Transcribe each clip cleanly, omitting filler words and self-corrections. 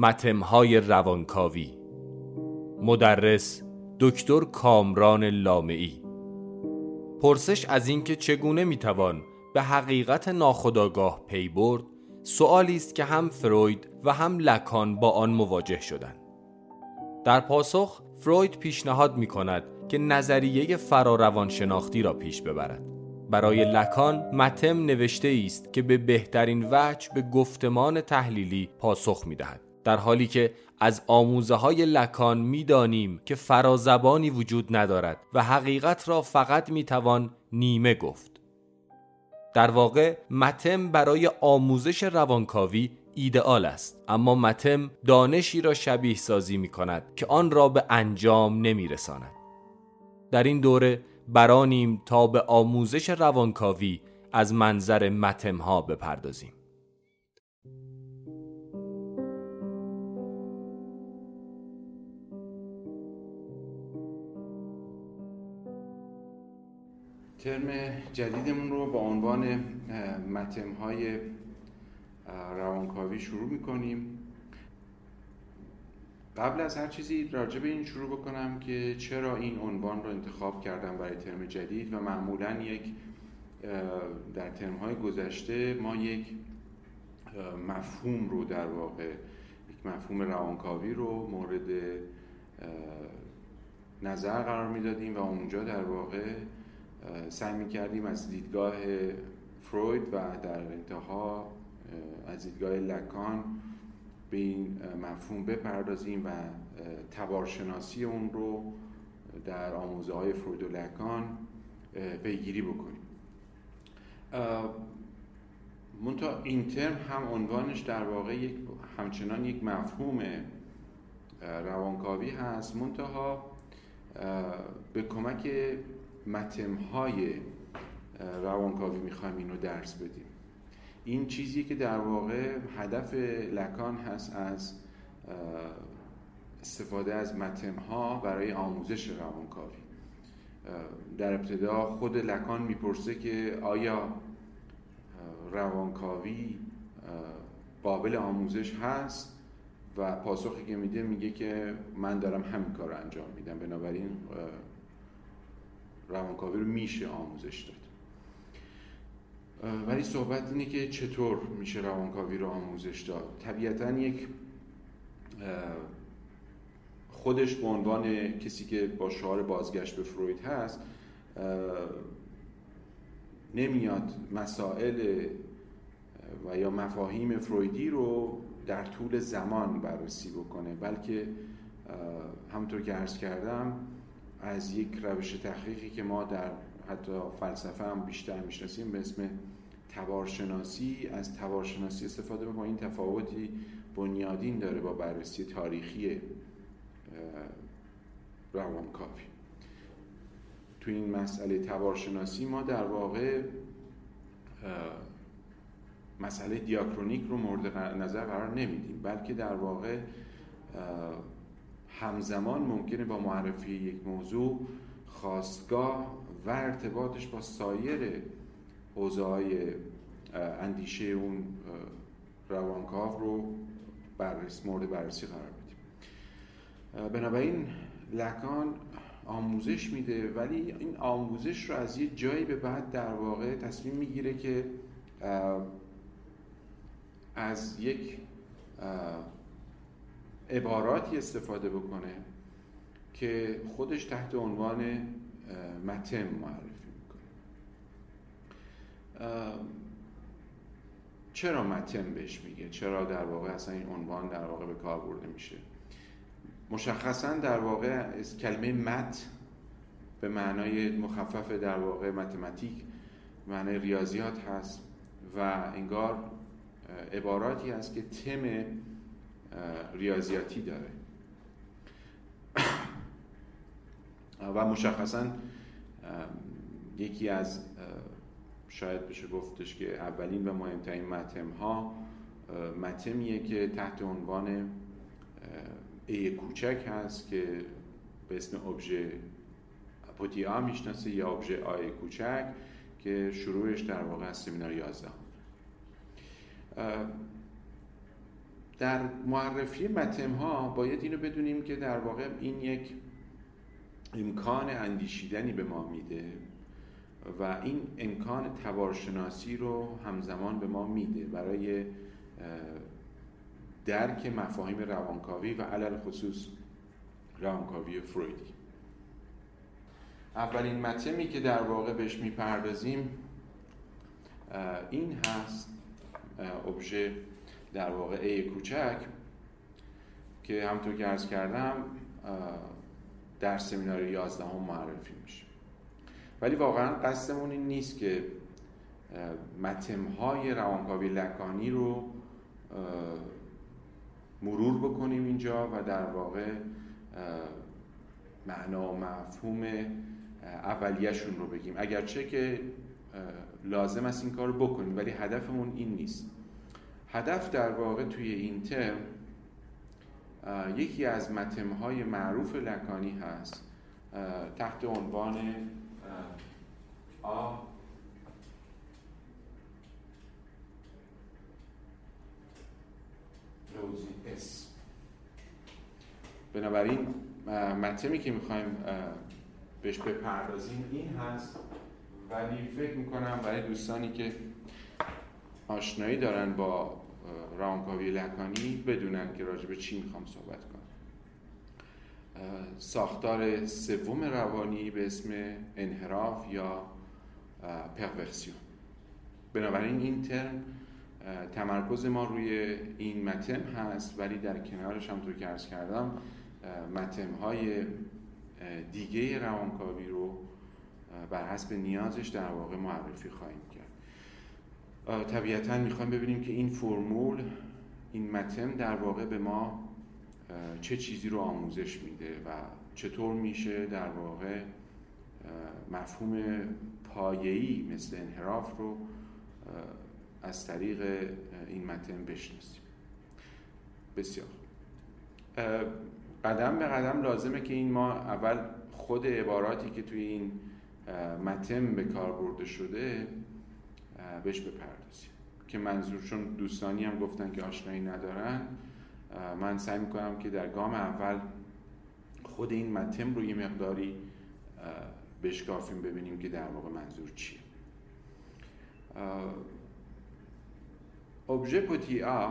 متم‌های روانکاوی. مدرس دکتر کامران لامعی. پرسش از اینکه چگونه میتوان به حقیقت ناخودآگاه پی برد، سؤالی است که هم فروید و هم لکان با آن مواجه شدند. در پاسخ فروید پیشنهاد می‌کند که نظریه فراروانشناختی را پیش ببرد. برای لکان متم نوشته است که به بهترین وجه به گفتمان تحلیلی پاسخ می‌دهد، در حالی که از آموزه‌های لکان می‌دانیم که فرازبانی وجود ندارد و حقیقت را فقط می‌توان نیمه گفت. در واقع متم برای آموزش روانکاوی ایدئال است، اما متم دانشی را شبیه سازی می کند که آن را به انجام نمی رساند. در این دوره برانیم تا به آموزش روانکاوی از منظر متم ها بپردازیم. ترم جدیدمون رو با عنوان متم‌های روانکاوی شروع می‌کنیم. قبل از هر چیزی راجع به این شروع بکنم که چرا این عنوان رو انتخاب کردم برای ترم جدید و معمولاً در ترم‌های گذشته ما یک مفهوم رو در واقع یک مفهوم روانکاوی رو مورد نظر قرار می‌دادیم و اونجا در واقع سعی می‌کردیم از دیدگاه فروید و در انتها از دیدگاه لکان به این مفهوم بپردازیم و تبارشناسی اون رو در آموزه‌های فروید و لکان پیگیری بکنیم. منتها این ترم هم عنوانش در واقع همچنان یک مفهوم روانکاوی هست، منتها به کمک متم‌های روانکاوی می‌خوایم اینو درس بدیم. این چیزی که در واقع هدف لکان هست از استفاده از متم‌ها برای آموزش روانکاوی. در ابتدا خود لکان می‌پرسه که آیا روانکاوی قابل آموزش هست و پاسخی که میده میگه که من دارم همین کار رو انجام میدم، بنابراین روانکاوی رو میشه آموزش داد. ولی صحبت اینه که چطور میشه روانکاوی رو آموزش داد. طبیعتاً یک خودش به عنوان کسی که با شعار بازگشت به فروید هست نمیاد مسائل و یا مفاهیم فرویدی رو در طول زمان بررسی بکنه، بلکه همونطور که عرض کردم از یک روش تحقیقی که ما در حتی فلسفه هم بیشتر میشناسیم به اسم تبارشناسی از تبارشناسی استفاده می‌کنیم. این تفاوتی بنیادین داره با بررسی تاریخی روانکاوی. تو این مسئله تبارشناسی ما در واقع مسئله دیاکرونیک رو مورد نظر قرار نمیدیم، بلکه در واقع همزمان ممکنه با معرفی یک موضوع خاستگاه و ارتباطش با سایر حوزه‌های اندیشه اون روانکاو رو مورد بررسی قرار بدیم. بنابراین لکان آموزش میده، ولی این آموزش رو از یه جایی به بعد در واقع تصمیم میگیره که از یک عباراتی استفاده بکنه که خودش تحت عنوان متم معرفی میکنه. چرا متم بهش میگه؟ چرا در واقع اصلا این عنوان در واقع به کار برده میشه؟ مشخصا در واقع کلمه مت به معنای مخفف در واقع متماتیک، معنای ریاضیات هست و انگار عباراتی هست که تم ریاضیاتی داره و مشخصاً یکی از شاید بشه گفتش که اولین و مهمترین متم‌ها متمیه که تحت عنوان ای کوچک هست که به اسم ابژه پوتیا میشناسه یا ابژه آی کوچک که شروعش در واقع از سمینار 11. در معرفی متم ها باید اینو بدونیم که در واقع این یک امکان اندیشیدنی به ما میده و این امکان تبارشناسی رو همزمان به ما میده برای درک مفاهیم روانکاوی و علل خصوص روانکاوی فرویدی. اولین متمی که در واقع بهش میپردازیم این هست، ابژه در واقع ای کوچک، که همونطور که عرض کردم در سمینار 11 هم معرفی میشه. ولی واقعا قصدمون این نیست که متم‌های روانکاوی لکانی رو مرور بکنیم اینجا و در واقع معنا و مفهوم اولیه‌شون رو بگیم، اگرچه که لازم است این کار رو بکنیم، ولی هدفمون این نیست. هدف در واقع توی این ترم یکی از متم‌های معروف لکانی هست تحت عنوان آ لوزی اس. بنابراین متمی که میخوایم بهش بپردازیم این هست، ولی فکر میکنم برای دوستانی که آشنایی دارن با روانکاوی لکانی بدونن که راجع به چی میخوام صحبت کنم. ساختار سوم روانی به اسم انحراف یا پرورسیون. بنابراین این ترم تمرکز ما روی این متم هست، ولی در کنارش هم تو که عرض کردم متم‌های دیگه روانکاوی رو بر حسب نیازش در واقع معرفی خواهیم کرد. طبیعتاً میخوایم ببینیم که این فرمول، این متم در واقع به ما چه چیزی رو آموزش میده و چطور میشه در واقع مفهوم پایه‌ای مثل انحراف رو از طریق این متن بشناسیم. بسیار قدم به قدم لازمه که این ما اول خود عباراتی که توی این متن به کار برده شده بهش بپردازیم، که منظورشون دوستانی هم گفتن که آشنایی ندارن. من سعی میکنم که در گام اول خود این متم رو یه مقداری بشکافیم ببینیم که در واقع منظور چیه. ابژه پتی آ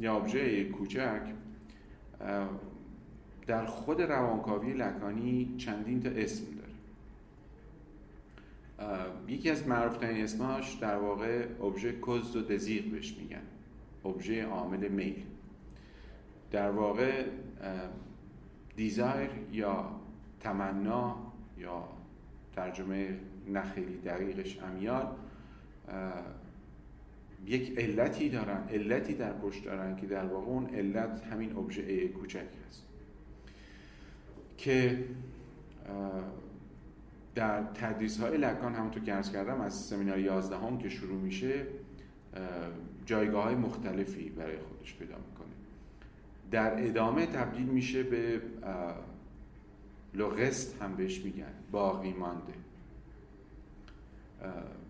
یا ابژه کوچک در خود روانکاوی لکانی چندین تا اسم داره. یکی از معروف‌ترین اسماش در واقع ابژه کز و دزیغ بهش میگن، ابژه عامل میل. در واقع دیزایر یا تمنا یا ترجمه نه خیلی دقیقش امیال یک علتی دارن، علتی در پشت دارن که در واقع اون علت همین ابژه ای کوچک هست که در تدریس‌های لکان همونطور که عرض کردم از سمینار 11 هم که شروع میشه جایگاه‌های مختلفی برای خودش پیدا میکنه. در ادامه تبدیل میشه به لغست هم بهش میگن، باقی مانده.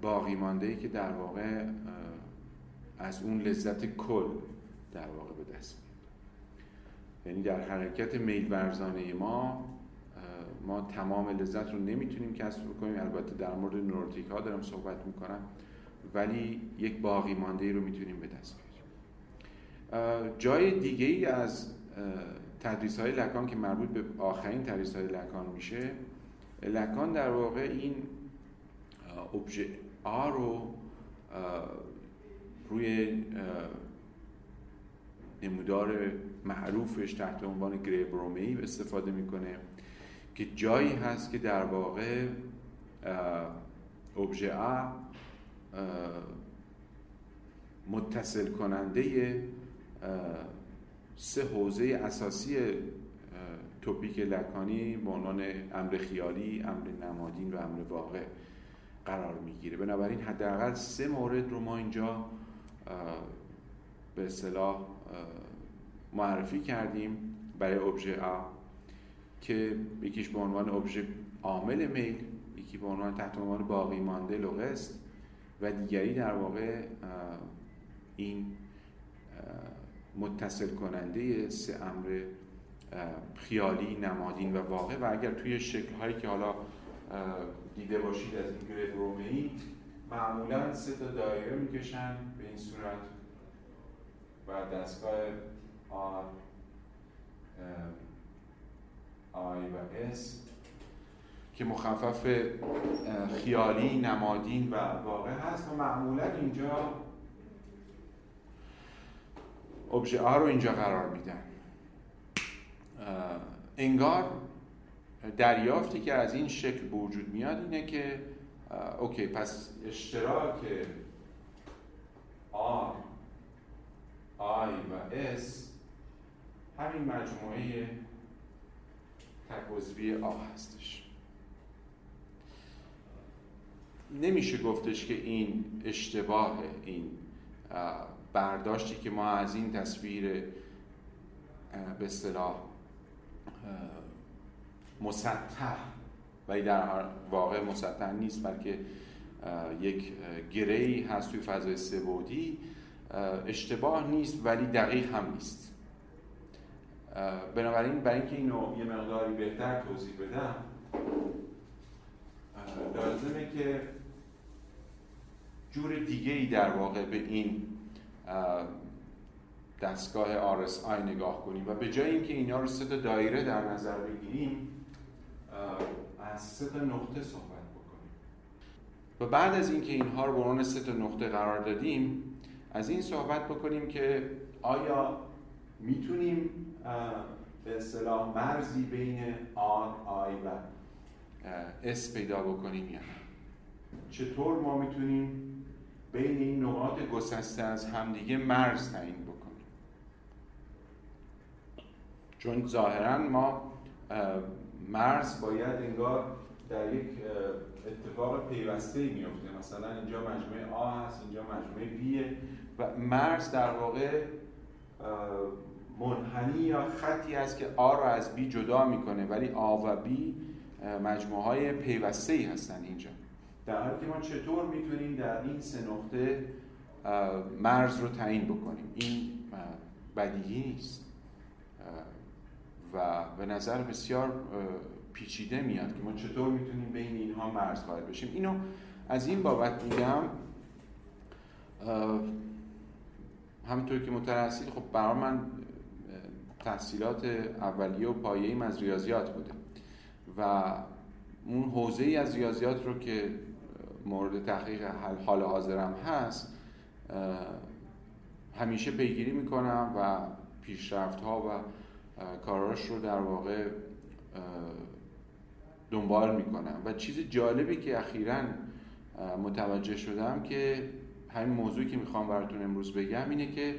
باقی مانده‌ای که در واقع از اون لذت کل در واقع به دست میاد. یعنی در حرکت میل ورزانه ما تمام لذت رو نمیتونیم کسب بکنیم. البته در مورد نورتیک ها دارم صحبت میکنم، ولی یک باقی مانده‌ای رو میتونیم به دست بیاریم. جای دیگه ای از تدریس های لکان که مربوط به آخرین تدریس های لکان میشه، لکان در واقع این ابژه آ رو روی نمودار معروفش تحت عنوان گره برومه‌ای استفاده میکنه که جایی هست که در واقع ابژه آ متصل کننده سه حوزه اساسی توپیک لکانی به عنوان امر خیالی، امر نمادین و امر واقع قرار میگیره. بنابراین حداقل سه مورد رو ما اینجا به اصطلاح معرفی کردیم برای ابژه آ، که یکیش به عنوان ابژه عامل میل، یکی به عنوان تحت عنوان باقی مانده لغست و دیگری در واقع این متصل کننده سه امر خیالی، نمادین و واقع، و اگر توی شکل‌هایی که حالا دیده باشید از این گرد رومه‌ای معمولاً سه تا دایره می‌کشن به این صورت و دستگاه R I و S که مخفف خیالی، نمادین و واقع هست. و معمولاً اینجا ابژه ها رو اینجا قرار میدن. انگار دریافتی که از این شکل به وجود میاد اینه که اوکی، پس اشتراک R I و S همین مجموعه تک عضوی A هستش. نمیشه گفتش که این اشتباه، این برداشتی که ما از این تصویر به اصطلاح مسطح، ولی در واقع مسطح نیست، بلکه یک گره‌ای هست توی فضای سه‌بعدی، اشتباه نیست ولی دقیق هم نیست. بنابراین برای اینکه اینو یه مقداری بهتر توضیح بدم لازمه که جور دیگه‌ای در واقع به این دستگاه RSI نگاه کنیم و به جای اینکه اینا رو سه تا دایره در نظر بگیریم از سه تا نقطه صحبت بکنیم. و بعد از اینکه اینها رو به عنوان سه تا نقطه قرار دادیم از این صحبت بکنیم که آیا میتونیم به اصطلاح مرزی بین R, I و S پیدا بکنیم یا نه؟ چطور ما میتونیم بین این نقاط گسسته از همدیگه مرز تعیین بکنیم؟ چون ظاهراً ما مرز باید انگار در یک اتفاق پیوسته‌ای میفته، مثلا اینجا مجموعه A هست، اینجا مجموعه B و مرز در واقع منحنی یا خطی است که A رو از B جدا میکنه، ولی A و B مجموعه های پیوسته‌ای هستن اینجا. در حالی که ما چطور میتونیم در این سه نقطه مرز رو تعیین بکنیم؟ این بدیهی نیست و به نظر بسیار پیچیده میاد که ما چطور میتونیم بین اینها مرز قائل بشیم. اینو از این بابت میگم، همونطور که متأسفانه خب برای من تحصیلات اولیه و پایه‌ایم از ریاضیات بوده و اون حوزه ای از ریاضیات رو که مورد تحقیق حال حاضرم هست همیشه پیگیری میکنم و پیشرفت ها و کاراش رو در واقع دنبال میکنم. و چیز جالبی که اخیراً متوجه شدم که همین موضوعی که میخوام براتون امروز بگم اینه که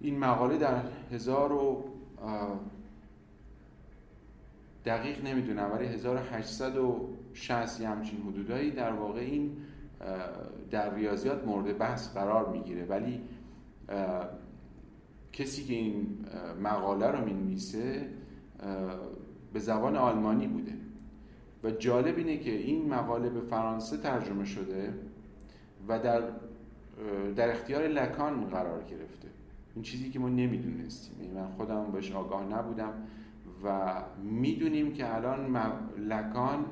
این مقاله در 1860 یا همچین حدودایی در واقع این در ریاضیات مورد بحث قرار میگیره، ولی کسی که این مقاله رو می‌نویسه به زبان آلمانی بوده و جالب اینه که این مقاله به فرانسه ترجمه شده و در اختیار لکان قرار گرفته. این چیزی که ما نمیدونستیم، من خودم بهش آگاه نبودم و میدونیم که الان لکان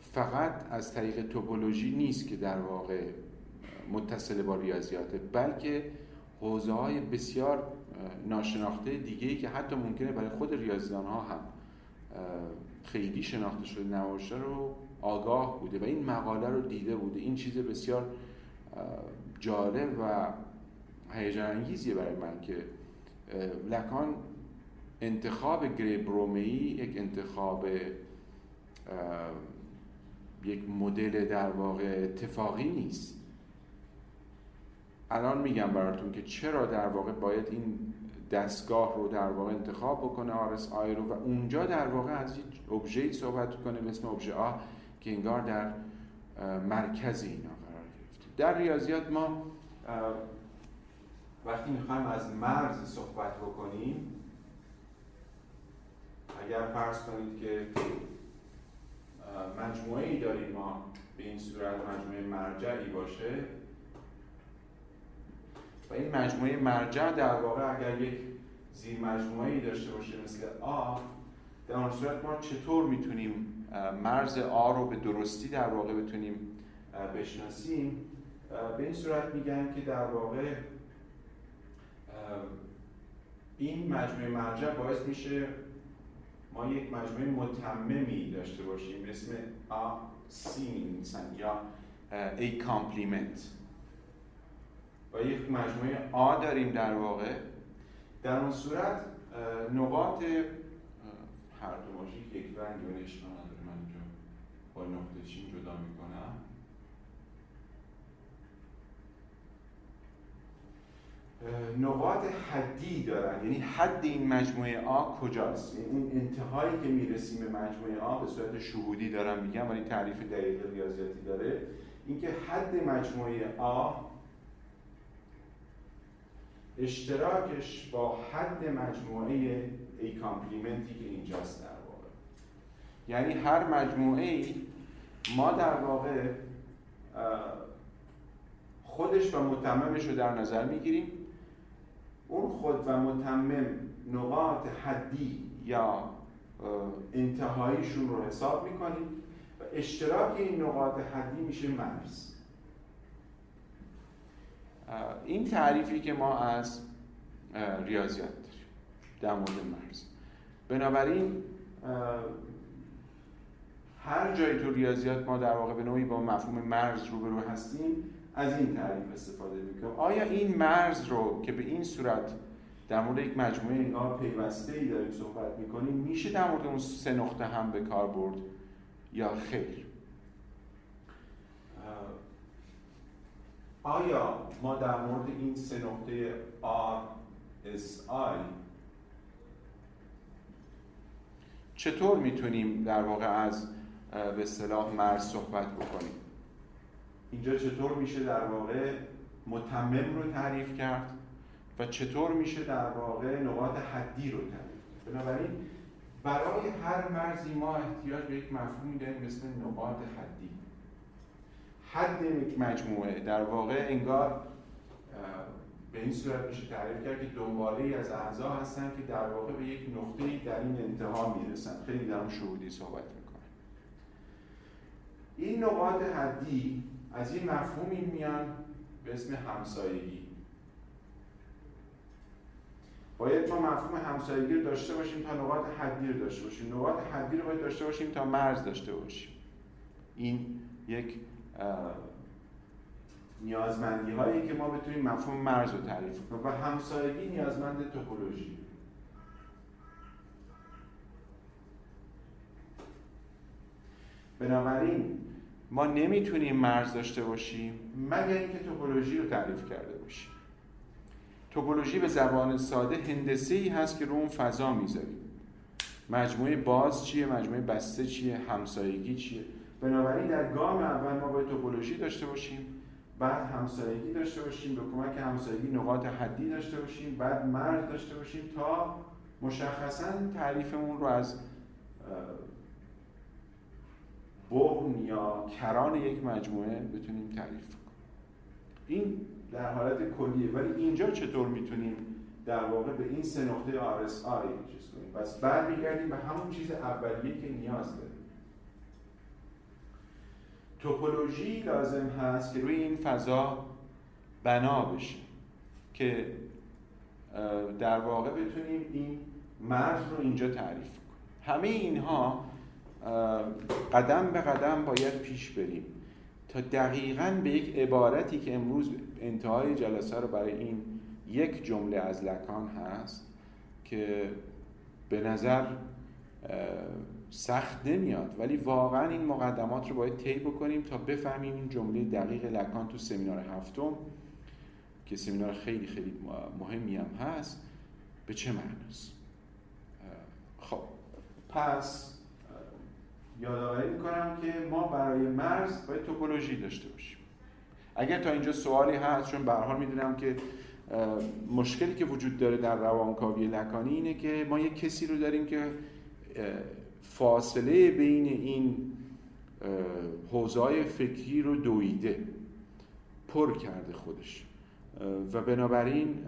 فقط از طریق توپولوژی نیست که در واقع متصل با ریاضیاته، بلکه حوزه‌های بسیار ناشناخته دیگه‌ای که حتی ممکنه برای خود ریاضیدان‌ها هم خیلی شناخته شده نباشه رو آگاه بوده و این مقاله رو دیده بوده. این چیز بسیار جالب و هیجان انگیزیه برای من که لکان انتخاب گرب رومه‌ای یک انتخاب یک مدل در واقع اتفاقی نیست. الان میگم براتون که چرا در واقع باید این دستگاه رو در واقع انتخاب بکنه RSI رو و اونجا در واقع از یک ابژه‌ای صحبت کنه به اسم ابژه A که انگار در مرکز اینا قرار گرفته. در ریاضیات ما وقتی میخوایم از مرز صحبت بکنیم، اگر فرض کنید که مجموعه‌ای داریم ما به این صورت مجموعه مرجعی باشه و این مجموعه مرجع در واقع اگر یک زیر مجموعه‌ای داشته باشه مثل آ، در اون صورت ما چطور میتونیم مرز آ رو به درستی در واقع بتونیم بشناسیم؟ به این صورت میگن که در واقع این مجموعه مرجع باعث میشه ما یک مجموعه متممی داشته باشیم به اسم آ سین یا ای کامپلیمنت. و یک مجموعه آ داریم در واقع، در اون صورت نقاط هر دو ماژیک یک رنگ و نشان نداره، من اینجا با نقطه چین جدا میکنم. نقاط حدی دارن، یعنی حد این مجموعه آ کجاست؟ یعنی اون انتهایی که میرسیم به مجموعه آ به صورت شهودی دارم میگم ولی تعریف دقیق ریاضیاتی داره، اینکه حد مجموعه آ اشتراکش با حد مجموعه ای کامپلیمنتی که اینجاست در واقع. یعنی هر مجموعه ای ما در واقع خودش و متممش رو در نظر میگیریم، اون خود و متمم نقاط حدی یا انتهاییشون رو حساب میکنیم و اشتراک این نقاط حدی میشه مرز. این تعریفی که ما از ریاضیات داریم در مورد مرز. بنابراین هر جایی تو ریاضیات ما در واقع به نوعی با مفهوم مرز روبرو هستیم از این تعریف استفاده میکنم. آیا این مرز رو که به این صورت در مورد یک مجموعه انگار پیوسته‌ای داریم صحبت میکنیم میشه در مورد اون سه نقطه هم به کار برد یا خیر؟ آیا ما در مورد این سه نقطه R, S, I چطور میتونیم در واقع از به اصطلاح مرز صحبت بکنیم؟ اینجا چطور میشه در واقع متمم رو تعریف کرد و چطور میشه در واقع نقاط حدی رو تعریف کرد؟ بنابراین برای هر مرزی ما احتیاج به یک مفهومی داریم مثل نقاط حدی. حد یک مجموعه در واقع انگار به این صورت میشه تعریف کرد که دنباله‌ای از اعضا هستن که در واقع به یک نقطه‌ای در این انتها میرسن. خیلی دارم شهودی صحبت میکنم. این نقاط حدی از این مفهومی میان به اسم همسایگی. باید ما مفهوم همسایگی رو داشته باشیم تا نقاط حدی رو داشته باشیم. نقاط حدی رو باید داشته باشیم تا مرز داشته باشیم. این یک نیازمندی هایی که ما بتونیم مفهوم مرز رو تعریف کنیم و همسایگی نیازمند توپولوژی. بنابراین ما نمیتونیم مرز داشته باشیم مگر اینکه توپولوژی رو تعریف کرده باشیم. توپولوژی به زبان ساده هندسه‌ای هست که رو اون فضا میذاریم. مجموعه باز چیه؟ مجموعه بسته چیه؟ همسایگی چیه؟ بنابراین در گام اول ما باید توپولوژی داشته باشیم، بعد همسایگی داشته باشیم، به کمک همسایگی نقاط حدی داشته باشیم، بعد مرز داشته باشیم تا مشخصاً تعریفمون رو از بغن یا کران یک مجموعه بتونیم تعریف کنیم. این در حالت کلیه، ولی اینجا چطور میتونیم در واقع به این سه نقطه RSI چیز کنیم؟ پس برمیگردیم به همون چیز اولیه که نیاز داریم. توپولوژی لازم هست که روی این فضا بنا بشه که در واقع بتونیم این مرز رو اینجا تعریف کنیم. همه اینها قدم به قدم باید پیش بریم تا دقیقاً به یک عبارتی که امروز انتهای جلسه رو برای این یک جمله از لکان هست که به نظر سخت نمیاد ولی واقعاً این مقدمات رو باید طی بکنیم تا بفهمیم این جمله دقیق لکان تو سمینار هفتم که سمینار خیلی خیلی مهمی هم هست به چه معناست. خب پس یادآوری میکنم که ما برای مرز باید توپولوژی داشته باشیم. اگر تا اینجا سوالی هست، چون به هر حال میدونم که مشکلی که وجود داره در روانکاوی لکانی اینه که ما یک کسی رو داریم که فاصله بین این حوزه‌های فکری رو دویده پر کرده خودش و بنابراین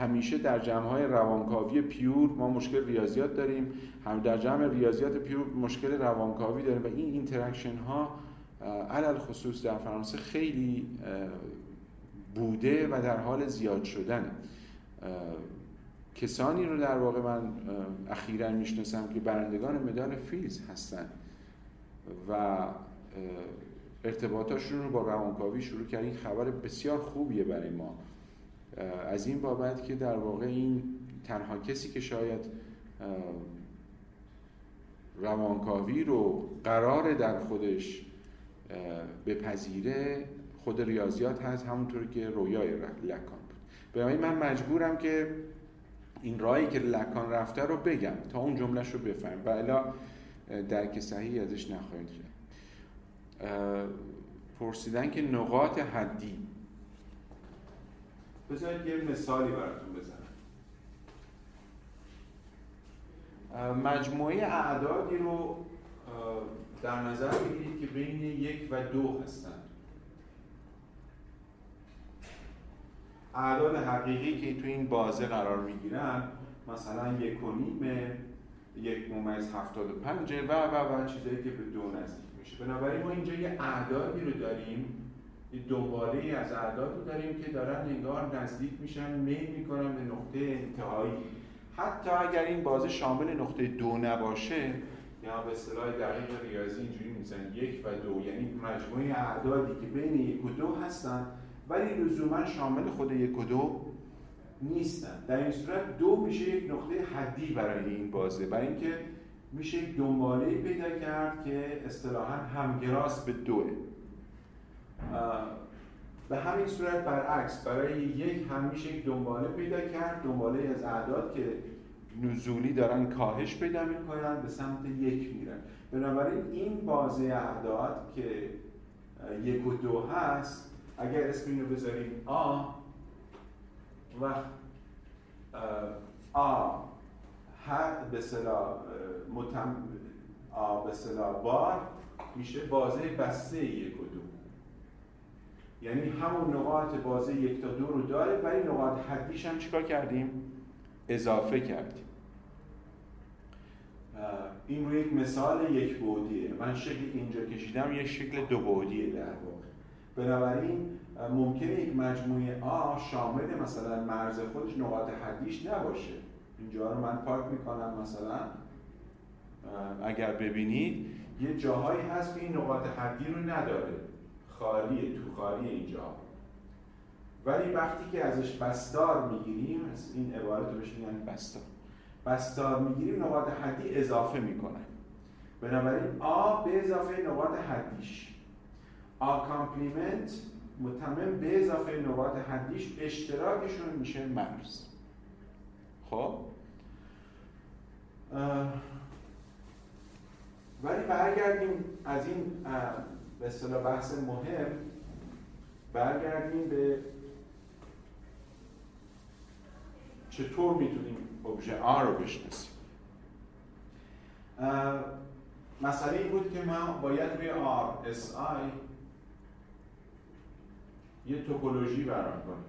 همیشه در جمع‌های روانکاوی پیور ما مشکل ریاضیات داریم، هم در جمع ریاضیات پیور مشکل روانکاوی داریم و این اینتراکشن ها علل خصوص در فرانسه خیلی بوده و در حال زیاد شدن. کسانی رو در واقع من اخیراً میشناسم که برندگان مدال فیلز هستن و ارتباطاشون رو با روانکاوی شروع کردن. این خبر بسیار خوبیه برای ما از این بابت که در واقع این تنها کسی که شاید روانکاوی رو قراره در خودش بپذیره خود ریاضیات هست، همونطور که رویای لکان بود. بنابراین من مجبورم که این راهی که لکان رفته رو بگم تا اون جمله‌ش رو بفهمیم، والا درک صحیح ازش نخواهید کرد. پرسیدن که نقاط حدی، بذارید یه مثالی براتون بزنم. مجموعه اعدادی رو در نظر بگیرید که بین 1 و 2 هستند. اعداد حقیقی که تو این بازه قرار میگیرن مثلا 1.5 1.75 و چیزایی که به 2 نزدیک میشه. بنابراین ما اینجا یه اعدادی رو داریم، یه دنباله‌ای از اعداد رو داریم که دارن انگار نزدیک میشن، میل میکنن به نقطه انتهایی. حتی اگر این بازه شامل نقطه 2 نباشه، یا به اصطلاح دقیق ریاضی اینجوری میزنن 1 و 2، یعنی مجموعه اعدادی که بین 1 و 2 هستن ولی لزوما شامل خود 1 و 2 نیستن. در این صورت 2 میشه یک نقطه حدی برای این بازه، برای اینکه میشه یک دنباله‌ای پیدا کرد که اصطلاحاً همگراس به 2. به همین صورت برعکس برای 1 هم میشه یک دنباله پیدا کرد، دنباله‌ای از اعداد که نزولی دارن کاهش پیدا میکنن، به سمت 1 میرن. بنابراین این بازه اعداد که 1 و 2 هست، اگر اسم اینو بذاریم آ، وقت آ حد به صلاح متم آ به صلاح بار میشه بازه بسته 1 و 2، یعنی همون نقاط بازه 1 تا 2 رو داره ولی نقاط حدیش هم چیکار کردیم؟ اضافه کردیم. این رو یک مثال یک بعدیه، من شکل اینجا کشیدم یک شکل دو بعدیه در واقع. بنابراین ممکنه یک مجموعه آ شامل مثلا مرز خودش نقاط حدیش نباشه. اینجا رو من پارک میکنم، مثلا اگر ببینید یه جاهایی هست که این نقاط حدی رو نداره، خالیه، تو خالیه اینجا. ولی وقتی که ازش بستار میگیریم، از این عبارت رو بهش میگن بستار، بستار میگیریم نقاط حدی اضافه میکنن. بنابراین آ به اضافه نقاط حدیش، آ کامپلیمنت متمم به اضافه نقاط حدیش، اشتراکشون میشه مرز. خب ولی برگردیم از این به اصطلاح بحث مهم، برگردیم به چطور میتونیم ابژه آ رو بشناسیم. مسئله این بود که من باید روی آر اس آی یه توپولوژی برام کنیم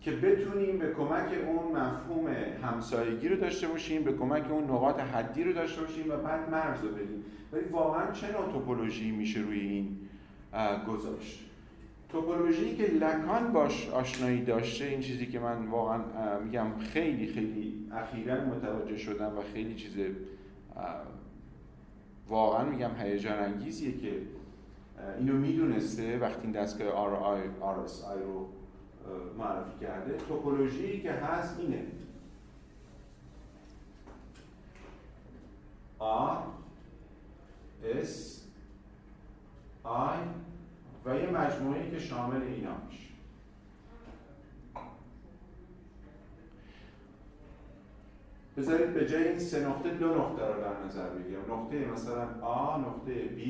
که بتونیم به کمک اون مفهوم همسایگی رو داشته باشیم، به کمک اون نقاط حدی رو داشته باشیم و بعد مرز رو بدیم. ولی واقعا چه نوع توپولوژی میشه روی این گذاشت؟ توپولوژی که لکان باش آشنایی داشته، این چیزی که من واقعا میگم خیلی خیلی اخیراً متوجه شدم و خیلی چیز واقعا میگم هیجان انگیزیه که اینو میدونسته وقتی این دستگاه RSI رو معرفی کرده. توپولوژی که هست اینه RSI و یه مجموعه‌ای که شامل اینا میشه. بذارید به جای این 3 نقطه 2 نقطه رو در نظر بگیریم، نقطه مثلا A، نقطه B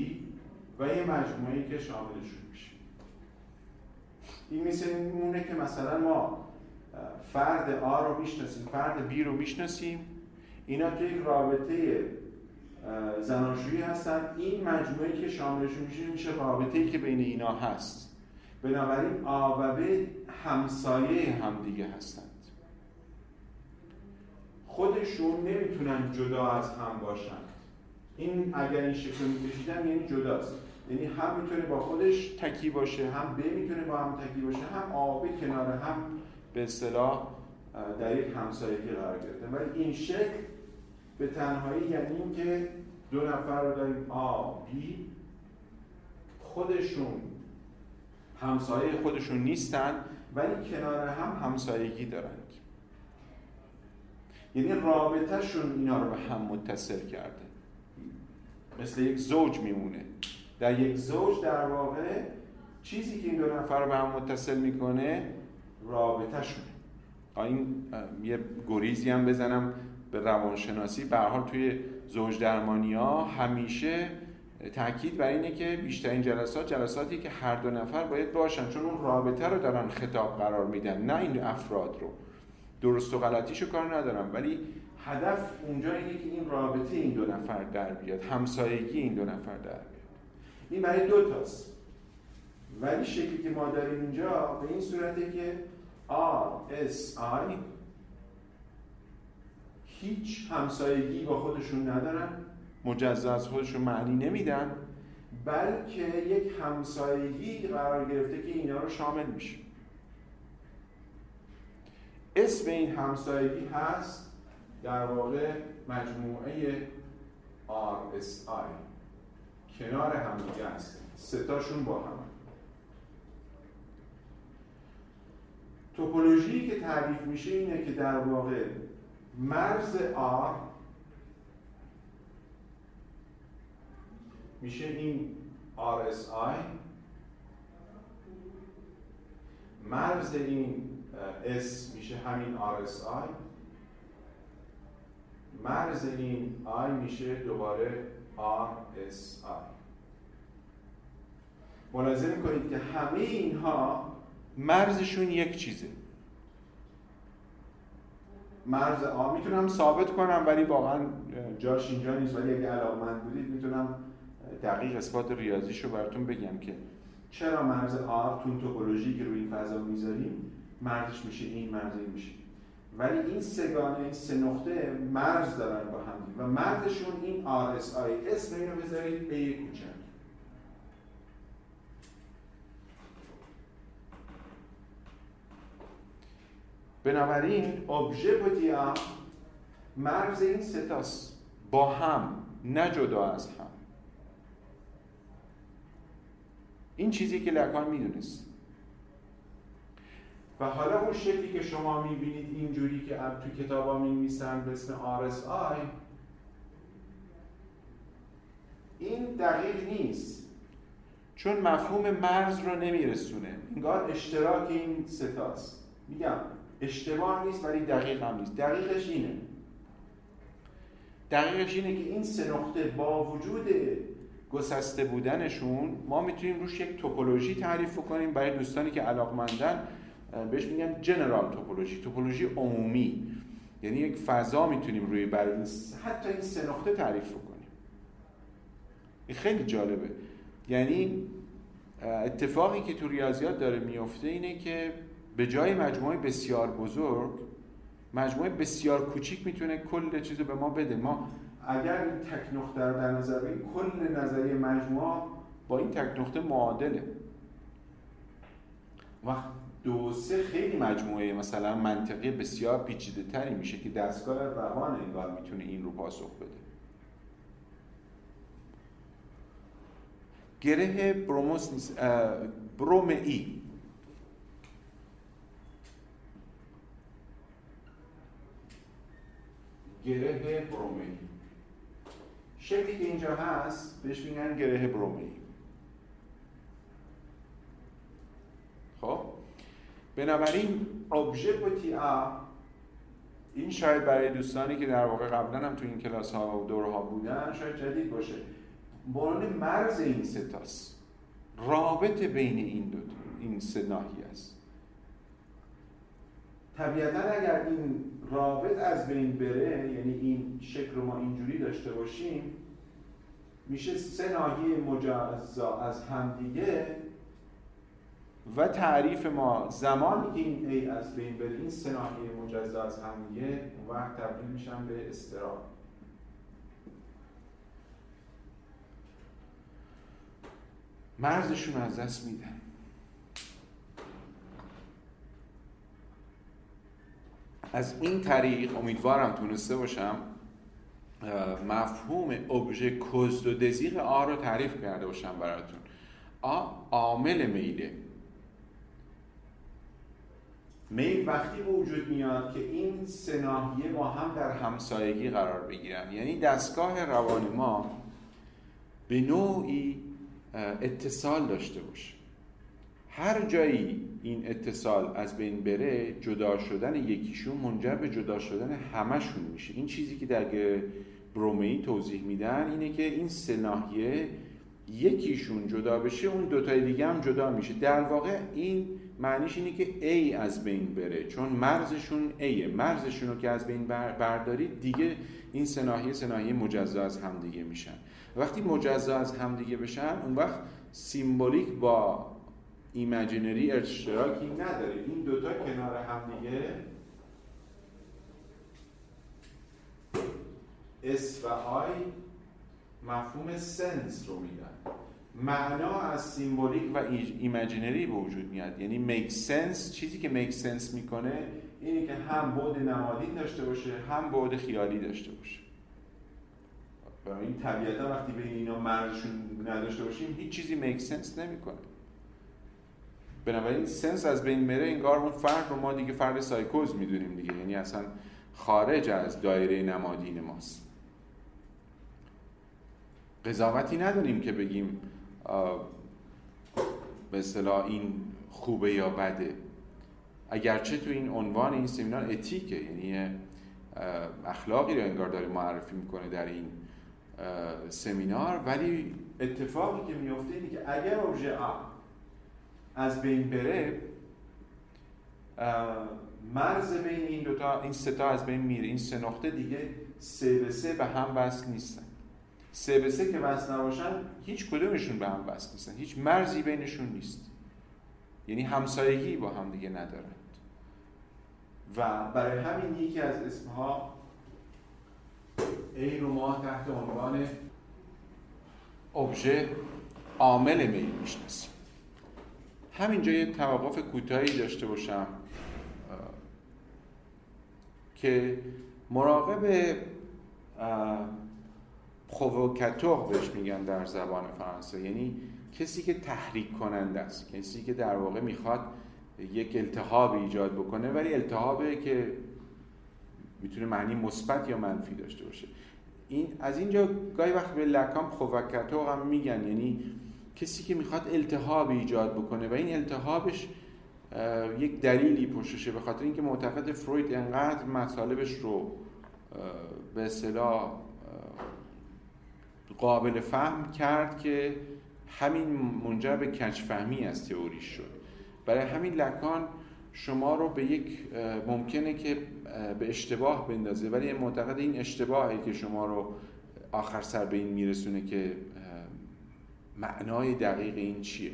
و یه مجموعه‌ای که شاملشون میشه. این میمونه که مثلا ما فرد A رو میشناسیم، فرد B رو میشناسیم، اینا توی یک رابطه زناشویی هستن، این مجموعه که شاملشون میشه میشه رابطه‌ای که بین اینا هست. بنابراین آ و ب همسایه همدیگه هستند. خودشون نمیتونن جدا از هم باشن. این اگر این شکل می‌کشیدن یعنی جداست. یعنی هم میتونه با خودش تکی باشه، هم ب میتونه با هم تکی باشه، هم آ ب کنار هم به اصطلاح در یک همسایگی قرار گرفتن. ولی این شکل به تنهایی یعنی این که دو نفر رو داریم آ بی، خودشون همسایه خودشون نیستن ولی کنار هم همسایگی دارند. یعنی رابطه‌شون اینا رو به هم متصل کرده، مثل یک زوج میمونه. در یک زوج در واقع چیزی که این دو نفر رو به هم متصل میکنه رابطه‌شونه. این یه گریزی هم بزنم به روانشناسی، به هر حال توی زوج درمانی‌ها همیشه تاکید بر اینه که بیشترین جلسات جلساتی که هر دو نفر باید باشن، چون اون رابطه رو دارن خطاب قرار میدن، نه این افراد رو. درست و غلطیشو کار ندارم، ولی هدف اونجا اینه که این رابطه این دو نفر در بیاد، همسایگی این دو نفر در بیاد. این برای دو تاست. ولی شکلی که ما داریم اینجا به این صورته که RSI هیچ همسایگی با خودشون ندارن، مجزا از خودشون معنی نمیدن، بلکه یک همسایگی قرار گرفته که اینا رو شامل میشه. اسم این همسایگی هست در واقع مجموعه RSI. کنار هم دیگه هستن، ستاشون با هم. توپولوژی که تعریف میشه اینه که در واقع مرز R میشه این RSI، مرز این S میشه همین RSI، مرز این I میشه دوباره RSI. ملاحظه میکنید که همه اینها مرزشون یک چیزه. مرز A میتونم ثابت کنم ولی واقعا جاش اینجا نیست، ولی اگه علاقه‌مند بودید میتونم دقیق اثبات ریاضیشو براتون بگم که چرا مرز R تو توپولوژی که روی این فضا میذاریم مرزش میشه این، مرزی میشه. ولی این سگانه، این سه نقطه مرز دارن با هم دیگه و مرزشون این RSI. اسم اینو بذارید به یک کوچک. بنابراین ابژه بودیا مرز این سه تاست، با هم، نه جدا از هم. این چیزی که لکان میدونست. و حالا اون شکلی که شما میبینید اینجوری که تو کتابا می‌نویسن به اسم RSI، این دقیق نیست چون مفهوم مرز رو نمیرسونه. انگار اشتراک این سه تاست. میگم اشتباه نیست ولی دقیق هم نیست. دقیقش اینه که این سه نقطه با وجود گسسته بودنشون ما میتونیم روش یک توپولوژی تعریف کنیم. برای دوستانی که علاقمندن بهش میگن جنرال توپولوژی، توپولوژی عمومی. یعنی یک فضا میتونیم روی برای حتی این سه نقطه تعریف کنیم. این خیلی جالبه. یعنی اتفاقی که تو ریاضیات داره میفته اینه که به جای مجموعه بسیار بزرگ، مجموعه بسیار کوچیک میتونه کل چیزو به ما بده. ما اگر این تک نقطه رو در نظر بگیریم، کل نظریه مجموعه با این تک نقطه معادله. وقت دو سه خیلی مجموعه مثلا منطقی بسیار پیچیده تری میشه که دستگاه روان انگار میتونه این رو پاسخ بده. گره برومئی شکلی که اینجا هست بهش میگن گره برومئی. خب بنابراین ابژه بوتیا، این شاید برای دوستانی که در واقع قبلا هم تو این کلاس ها و دوره ها بودن شاید جدید باشه، برون مرز این سه تاست، رابطه بین این دو تا، این سه ناحیه است. طبیعتا اگر این رابط از بین بره، یعنی این شکل رو ما اینجوری داشته باشیم، میشه سه ناحیه مجزا از همدیگه و تعریف ما زمان که این ای از بین بره این سه ناحیه مجزا از همدیگه اون وقت تبدیل میشن به استراب. مرزشون از دست میدن. از این طریق امیدوارم تونسته باشم مفهوم ابژه کزد و دزیق آ رو تعریف کرده باشم براتون. آ عامل میله. میل وقتی به وجود میاد که این سه ناحیه با هم در همسایگی قرار بگیرن، یعنی دستگاه روان ما به نوعی اتصال داشته باشه. هر جایی این اتصال از بین بره، جدا شدن یکیشون منجر به جدا شدن همشون میشه. این چیزی که در برومئی توضیح میدن اینه که این سه ناحیه یکیشون جدا بشه، اون دوتای دیگه هم جدا میشه. در واقع این معنیش اینه که ای از بین بره، چون مرزشون ایه. مرزشون رو که از بین بردارید دیگه این سه ناحیه مجزا از همدیگه میشن. وقتی مجزا از همدیگه بشن اون وقت سیمبولیک با ایمجینری اشتراکی نداره. این دوتا کنار همدیگه اس و آی مفهوم سنس رو میدن. معنا از سیمبولیک و ایمجینری به وجود میاد. یعنی میک سنس، چیزی که میک سنس میکنه اینه که هم بعد نمادین داشته باشه هم بعد خیالی داشته باشه. برای این طبیعتا وقتی بین اینا مرزشون نداشته باشیم هیچ چیزی میک سنس نمیکنه. بنابراین سنس از بین میره، انگار اون فرد رو ما دیگه فرد سایکوز میدونیم دیگه، یعنی اصلا خارج از دایره نمادین ماست. قضاوتی نداریم که بگیم به اصطلاح این خوبه یا بده، اگرچه تو این عنوان این سمینار اتیکه، یعنی اخلاقی رو انگار داره معرفی میکنه در این سمینار، ولی اتفاقی که میفته اینه که اگر ابژه از بین بره مرز بین این دوتا، این سه تا از بین میره. این سه نقطه دیگه سه به سه به هم وصل نیستن. سه به سه که وصل نباشن هیچ کدومشون به هم وصل نیستن، هیچ مرزی بینشون نیست، یعنی همسایگی با هم دیگه ندارند. و برای همین یکی از اسمها ای رو ما تحت عنوان ابژه عامل میل میشناسیم. همینجا یه توقف کوتاهی داشته باشم که مراقب پرووکاتور بهش میگن در زبان فرانسه، یعنی کسی که تحریک کننده است، کسی که در واقع میخواد یک التهاب ایجاد بکنه، ولی التهابی که میتونه معنی مثبت یا منفی داشته باشه. این از اینجا گاهی وقت به لکان پرووکاتور هم میگن، یعنی کسی که میخواد التهاب ایجاد بکنه و این التهابش یک دلیلی پشتشه. به خاطر اینکه معتقد فروید انقدر مطالبش رو به اصطلاح قابل فهم کرد که همین منجر به کج‌فهمی از تئوریش شد. برای همین لکان شما رو به یک ممکنه که به اشتباه بندازه، ولی معتقد این اشتباهی که شما رو آخر سر به این میرسونه که معنای دقیق این چیه.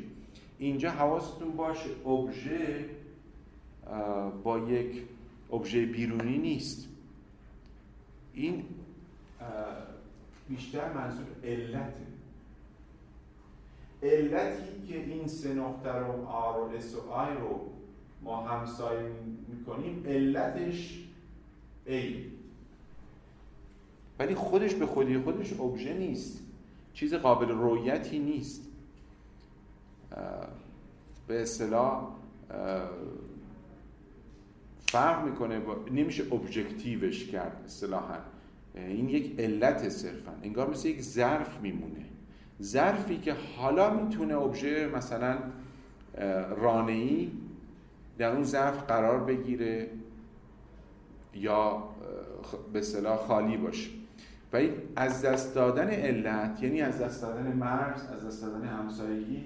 اینجا حواستون باشه ابژه با یک ابژه بیرونی نیست، این بیشتر منظور علته. علتی که این سه نقطه رو آر و اس و آی رو ما همسایه میکنیم علتش ای، ولی خودش به خودی خودش ابژه نیست، چیز قابل رؤیتی نیست. به اصطلاح فرق میکنه، نمیشه ابجکتیوش کرد اصطلاحاً. این یک علت صرفاً، انگار مثل یک ظرف میمونه، ظرفی که حالا میتونه ابژه مثلا رانه‌ای در اون ظرف قرار بگیره یا به اصطلاح خالی باشه. ولی از دست دادن علت یعنی از دست دادن مرز، از دست دادن همسایگی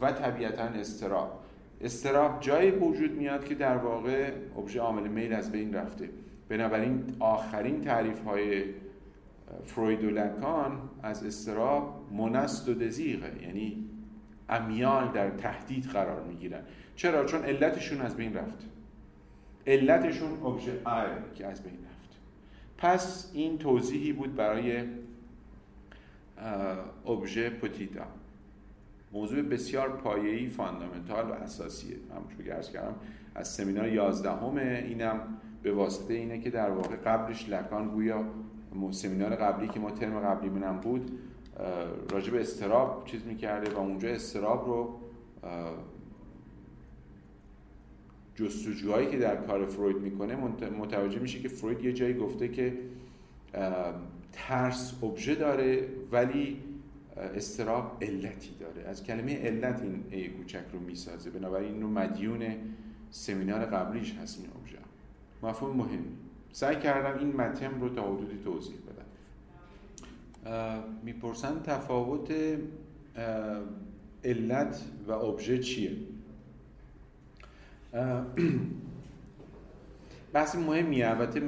و طبیعتاً اضطراب. اضطراب جایی وجود میاد که در واقع ابژه عامل میل از بین رفته. بنابراین آخرین تعریف‌های فروید و لکان از اضطراب منست و دزیغه، یعنی امیال در تهدید قرار میگیرن. چرا؟ چون علتشون از بین رفت، علتشون ابژه که از بین رفت. پس این توضیحی بود برای ابژه پتیتا، موضوع بسیار پایه‌ای، فاندامنتال و اساسیه. همونطور که عرض کردم از سمینار 11 اینم به واسطه اینه که در واقع قبلش لکان گویا سمینار قبلی که ما ترم قبلی منم بود راجع به اضطراب چیز میکرده و اونجا اضطراب رو جستجوهایی که در کار فروید میکنه متوجه میشه که فروید یه جایی گفته که ترس ابژه داره ولی اضطراب علتی داره. از کلمه علت این ای کوچک رو میسازه، بنابراین اینو مدیون سمینار قبلیش هست. این ابژه مفهوم مهم. سعی کردم این متن رو تا حدودی توضیح بدم. میپرسن تفاوت علت و ابژه چیه؟ بحث مهمیه. البته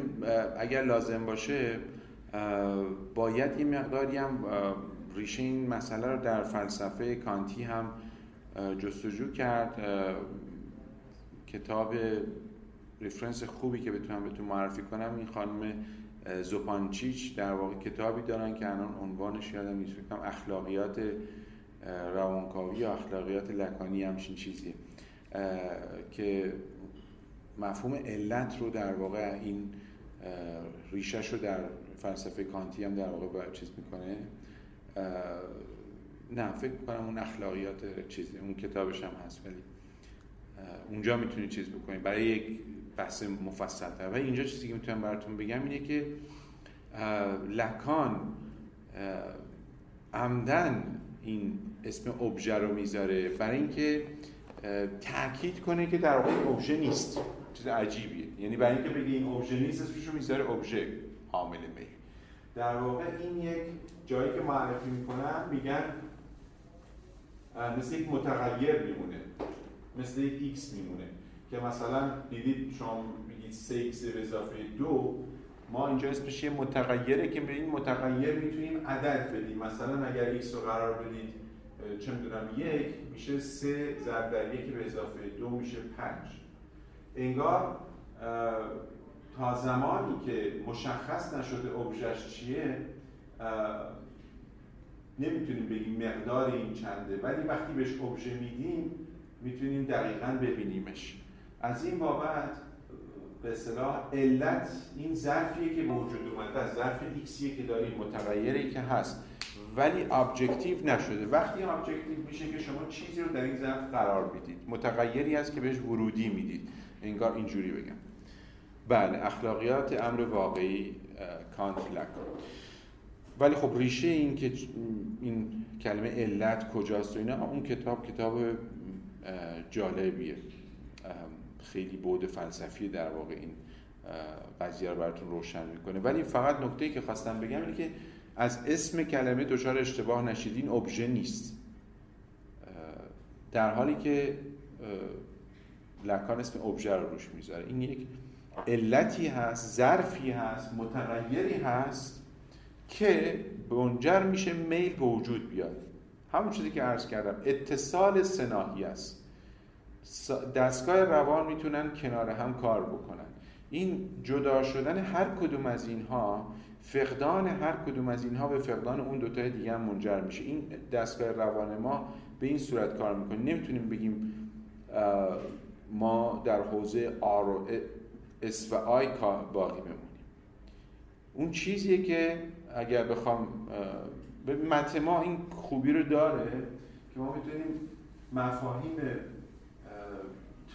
اگر لازم باشه باید یه مقداری هم ریشه این مسئله رو در فلسفه کانتی هم جستجو کرد. کتاب ریفرنس خوبی که بتونم بهتون معرفی کنم این خانم زوپانچیچ، در واقع کتابی دارن که الان عنوانش یادم نیست، فکر کنم اخلاقیات روانکاوی یا اخلاقیات لکانی همچین چیزیه، که مفهوم علت رو در واقع این ریشه‌ش رو در فلسفه کانتی هم در واقع باید چیز میکنه. نه فکر کنم اون اخلاقیات چیزیه، اون کتابش هم هست ولی اونجا میتونید چیز بکنید برای یک بحث مفصل‌تر. و اینجا چیزی که میتونم براتون بگم اینه که لکان عمدن این اسم ابژه رو میذاره برای اینکه تأکید کنه که در واقع ابژه نیست. چیز عجیبیه، یعنی برای اینکه بگه این ابژه نیست اسمش رو میذاره ابژه عامل مهر. در واقع این یک جایی که معرفی میکنن میگن مثل یک متغیر میمونه، مثل یک x میمونه که مثلا دیدید شما میگید 3x اضافه 2، ما اینجا اسمش یه متغیره که به این متغیر میتونیم عدد بدیم. مثلا اگر x رو قرار بدید چه میدونم 1 میشه 3 ضرب در 1 به اضافه 2 میشه 5. انگار تا زمانی که مشخص نشده ابژه‌اش چیه نمیتونیم بگیم مقدار این چنده، ولی وقتی بهش ابژه میدیم میتونیم دقیقاً ببینیمش. از این بابت به اصطلاح علت این ظرفیه که موجود اومده، از ظرف ایکسیه که داریم، متغیری که هست ولی ابجکتیو نشده. وقتی ابجکتیو میشه که شما چیزی رو در این ظرف قرار میدید، متغیری هست که بهش ورودی میدید، انگار اینجوری بگم. بله، اخلاقیات امر واقعی کانت لکان. ولی خب ریشه این که این کلمه علت کجاست و اینا، اون کتاب جالبیه، خیلی بعد فلسفی در واقع این قضیه رو براتون روشن میکنه. ولی فقط نکته‌ای که خواستم بگم اینه که از اسم کلمه دچار اشتباه نشید، این ابژه نیست. در حالی که لکان اسم ابژه رو روش میذاره، این یک علتی هست، ظرفی هست، متغیری هست که منجر میشه میل به وجود بیاد. همون چیزی که عرض کردم، اتصال سه ناحیه است. دستگاه روان میتونن کنار هم کار بکنن. این جدا شدن هر کدوم از اینها، فقدان هر کدوم از اینها به فقدان اون دوتای دیگه هم منجر میشه. این دستگاه روان ما به این صورت کار میکنه. نمیتونیم بگیم ما در حوزه آر و اس و آی باقی بمونیم. اون چیزیه که اگر بخوام به متن ما این خوبی رو داره که ما میتونیم مفاهیم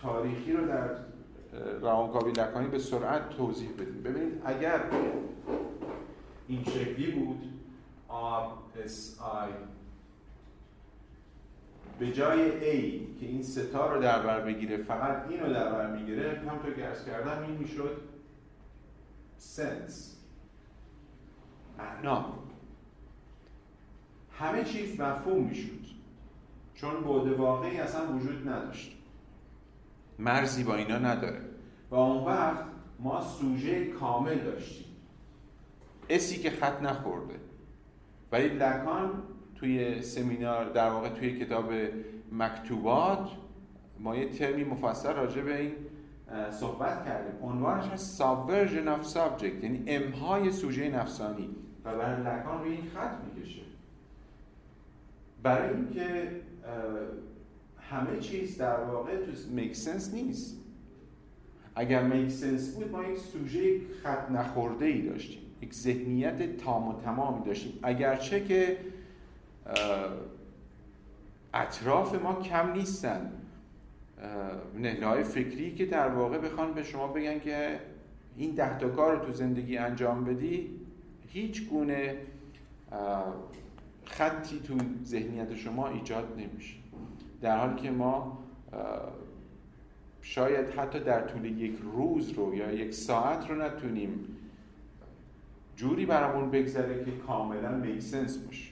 تاریخی رو در روانکاوی لکانی به سرعت توضیح بدیم. ببینید اگر این شکلی بود RSI به جای A که این ستا رو در بر بگیره فقط این رو در بر میگیره، همونطور که عرض کردم این میشد sense، معنا، همه چیز مفهوم میشد چون بعد واقعی اصلا وجود نداشت، مرزی با اینا نداره و اون وقت ما سوژه کامل داشتیم. اسی که خط نخورده. ولی لکان توی سمینار، در واقع توی کتاب مکتوبات، ما یه ترمی مفصل راجع به این صحبت کردیم. عنوانش هست subversion of subject، یعنی امهای سوژه نفسانی، و برای لکان روی این خط میکشه، برای اینکه همه چیز در واقع تو میک سنس نیست. اگر میک سنس بود ما یک سوژه خط نخورده ای داشتیم، یک ذهنیت تام و تمامی داشتیم، اگرچه که اطراف ما کم نیستن نهله‌های فکری که در واقع بخوان به شما بگن که این 10 تا کار رو تو زندگی انجام بدی، هیچ گونه خطی تو ذهنیت شما ایجاد نمیشه، در حالی که ما شاید حتی در طول یک روز رو یا یک ساعت رو نتونیم جوری برامون بگذره که کاملا میک سنس باشه.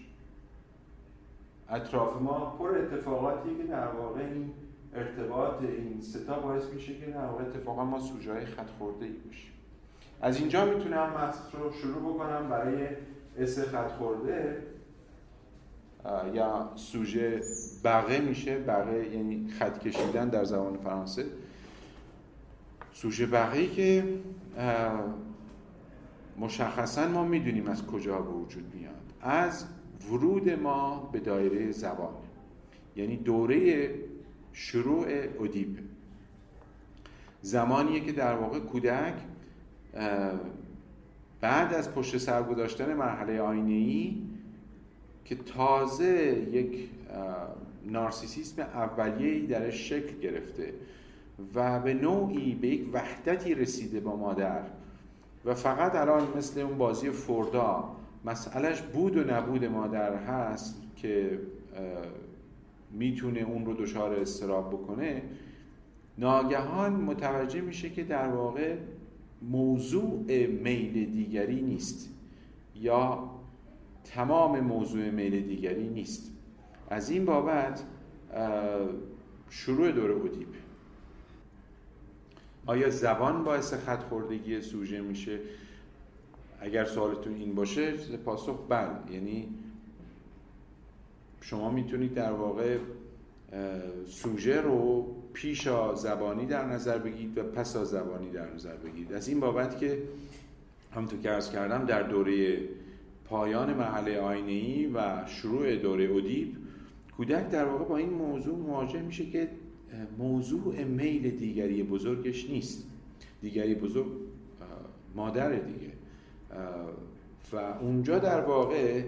اطراف ما پر اتفاقاتی که در واقع این ارتباط این ستا باعث میشه که در واقع اتفاقا ما سوژه‌های خط خورده ای باشیم. از اینجا میتونم بحث رو شروع بکنم برای اس خط خورده یا سوژه بقه میشه، بقه یعنی خط کشیدن در زبان فرانسه. سوژه بقه‌ای که مشخصاً ما میدونیم از کجا به وجود میاد، از ورود ما به دایره زبان، یعنی دوره شروع ادیپ، زمانیه که در واقع کودک بعد از پشت سر گذاشتن مرحله آینه‌ای که تازه یک نارسیسیسم اولیه‌ای درش شکل گرفته و به نوعی به یک وحدتی رسیده با مادر و فقط الان مثل اون بازی فوردا مسئلهش بود و نبود مادر هست که میتونه اون رو دچار اضطراب بکنه، ناگهان متوجه میشه که در واقع موضوع میل دیگری نیست یا تمام موضوع میل دیگری نیست. از این بابت شروع دوره ادیپ. آیا زبان باعث خط خوردگی سوژه میشه؟ اگر سوالتون این باشه پاسخ بله، یعنی شما میتونید در واقع سوژه رو پیش از زبانی در نظر بگیرید و پس از زبانی در نظر بگیرید، از این بابت که همونطور که عرض کردم در دوره پایان مرحله آینه‌ای و شروع دوره ادیپ کودک در واقع با این موضوع مواجه میشه که موضوع میل دیگری بزرگش نیست، دیگری بزرگ مادر دیگه، و اونجا در واقع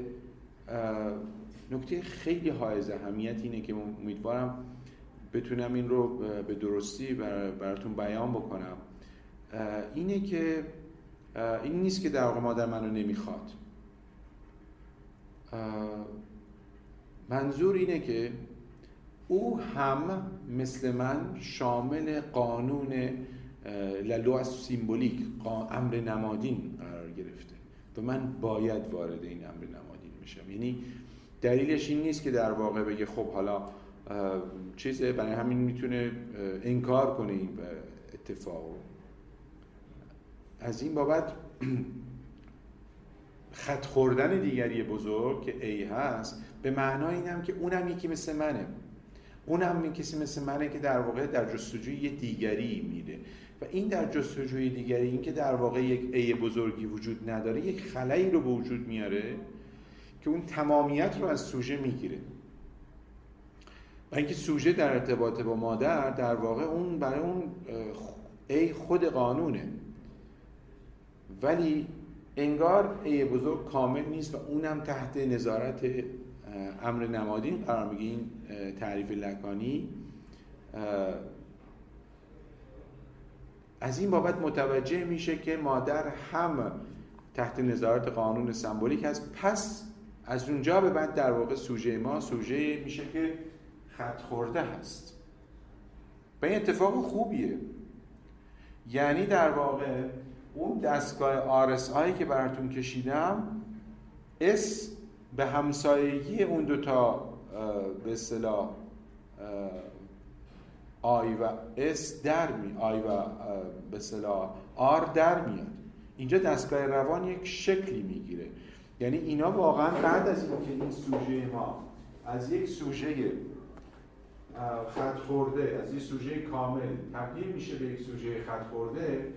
نکته خیلی حائز اهمیت اینه که امیدوارم بتونم این رو به درستی براتون بیان بکنم، اینه که این نیست که در واقع مادر منو نمیخواد، منظور اینه که او هم مثل من شامل قانون لالو سیمبولیک، امر نمادین قرار گرفته و من باید وارد این امر نمادین میشم. یعنی دلیلش این نیست که در واقع بگه خب حالا چیزه، برای همین میتونه انکار کنه این اتفاق رو. از این بابت خط خوردن دیگری بزرگ که ای هست به معنای این هم که اونم یکی مثل منه، اونم کسی مثل منه که در واقع در جستجوی یه دیگری میره و این در جستجوی دیگری، این که در واقع یک ای بزرگی وجود نداره، یک خلایی رو به وجود میاره که اون تمامیت رو از سوژه میگیره. و اینکه سوژه در ارتباط با مادر در واقع اون برای اون ای خود قانونه، ولی انگار ای بزرگ کامل نیست و اونم تحت نظارت امر نمادین قرار میگه. این تعریف لکانی. از این بابت متوجه میشه که مادر هم تحت نظارت قانون سمبولیک هست، پس از اونجا به بعد در واقع سوژه ما سوژه میشه که خط خورده هست. و این اتفاق خوبیه، یعنی در واق اون دستگاه RSI که براتون کشیدم، S به همسایگی اون دوتا به اصطلاح I و S در می، I و به اصطلاح R در میاد. اینجا دستگاه روان یک شکلی میگیره. یعنی اینا واقعا بعد از اینکه این سوژه ما از یک سوژه خط خورده، از یک سوژه کامل تبدیل میشه به یک سوژه خط خورده،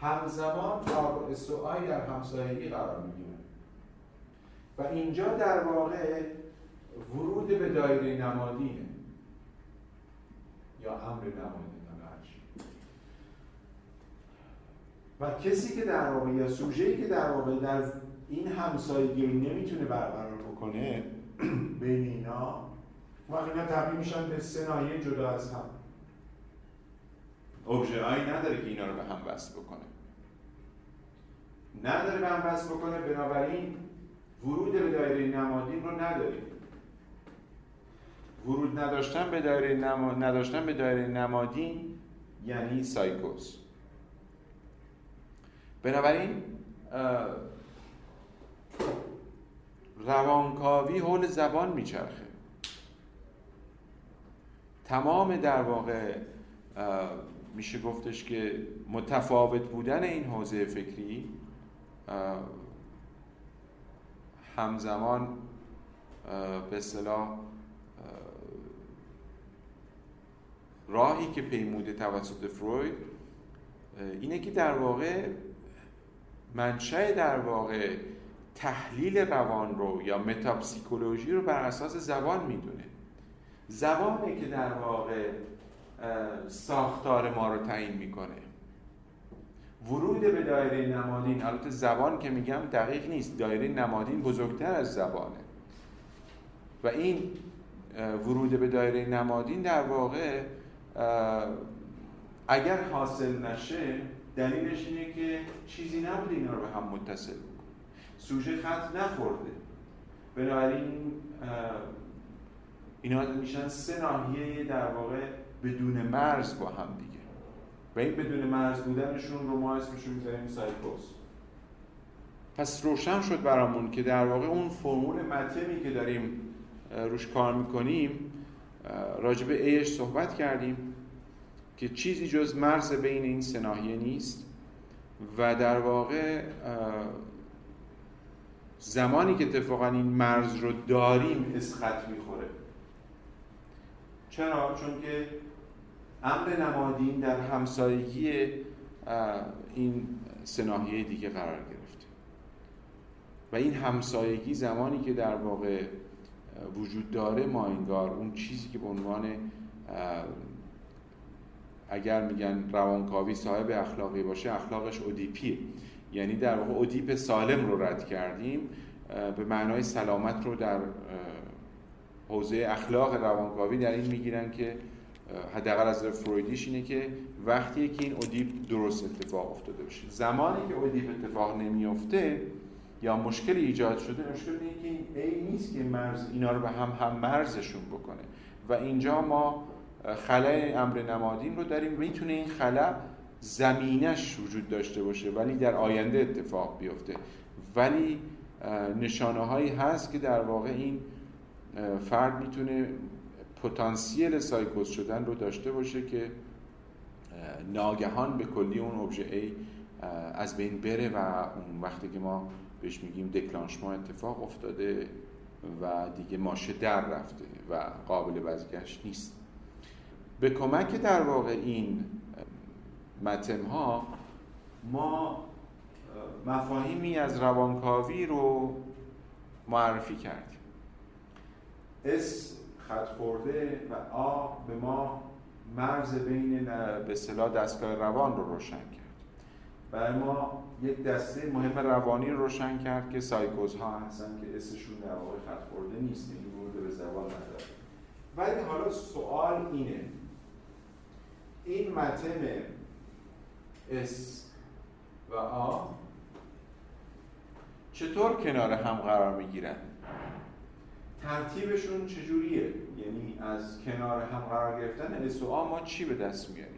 همزمان تاب استوایی در همسایگی قرار میگیرن و اینجا در واقع ورود به دایره نمادینه یا امر نمادین و کسی که در واقع یا سوژه‌ای که در واقع در این همسایگی نمیتونه برقرار بکنه بین اینا، وقتی اینا تبدیل میشن به صنایع جدا از هم، ابژه‌ای نداره که اینا رو به هم وصل بکنه، نداره به هم وصل بکنه، بنابراین ورود به دایره نمادین رو نداره. ورود نداشتن به دایره نداشتن به دایره نمادین یعنی سایکوز. بنابراین روانکاوی حول زبان میچرخه. تمام در واقع میشه گفتش که متفاوت بودن این حوزه فکری همزمان به اصطلاح راهی که پیموده توسط فروید اینه که در واقع منشأ در واقع تحلیل روان رو یا متاپسیکولوژی رو بر اساس زبان میدونه. زبانه که در واقع ساختار ما رو تعیین میکنه. ورود به دایره نمادین، البته زبان که میگم دقیق نیست، دایره نمادین بزرگتر از زبانه و این ورود به دایره نمادین در واقع اگر حاصل نشه دلیلش اینه که چیزی نبوده اینا رو به هم متصل بکنه. سوژه خط نخورده. بنابراین اینا میشن سه ناحیه در واقع بدون مرز با هم دیگه. و این بدون مرز بودنشون رو ما اسمشون میذاریم سایکوز. پس روشن شد برامون که در واقع اون فرمول متمی که داریم روش کار میکنیم راجع به ایش صحبت کردیم که چیزی جز مرز بین این سه ناحیه نیست و در واقع زمانی که اتفاقا این مرز رو داریم اسخط میخوره. چرا؟ چون که امر نمادین در همسایگی این سه ناحیه دیگه قرار گرفته و این همسایگی زمانی که در واقع وجود داره ما انگار اون چیزی که به عنوان اگر میگن روانکاوی صاحب اخلاقی باشه، اخلاقش ادیپیه، یعنی در واقع ادیپ سالم رو رد کردیم، به معنای سلامت رو در حوزه اخلاق روانکاوی در این میگیرن که حداقل از فرویدیش اینه که وقتی که این ادیپ درست اتفاق افتاده باشه. زمانی که ادیپ اتفاق نمیفته یا مشکلی ایجاد شده، مشکل اینه که این نیست که مرز اینا رو به هم مرزشون بکنه و اینجا ما خلای امر نمادین رو داریم. میتونه این خلا زمینش وجود داشته باشه ولی در آینده اتفاق بیفته، ولی نشانه هایی هست که در واقع این فرد میتونه پتانسیل سایکوز شدن رو داشته باشه که ناگهان به کلی اون ابژه از بین بره و اون وقتی که ما بهش میگیم دکلانشمان اتفاق افتاده و دیگه ماشه در رفته و قابل بازگشت نیست. به کمک در واقع این متم‌ها ما مفاهیمی از روانکاوی رو معرفی کردیم. اس خط خورده و آ به ما مرز بین به اصطلاح دستگاه روان رو روشن کرد. برای ما یک دسته مهم روانی رو روشن کرد که سایکوزها هستن که اسشون در واقع خط خورده نیست، این ورود به زبان نداره. ولی حالا سوال اینه، این متن اس و آ چطور کنار هم قرار میگیرن؟ ترتیبشون چجوریه؟ یعنی از کنار هم قرار گرفتن اس و آ ما چی به دست میاریم؟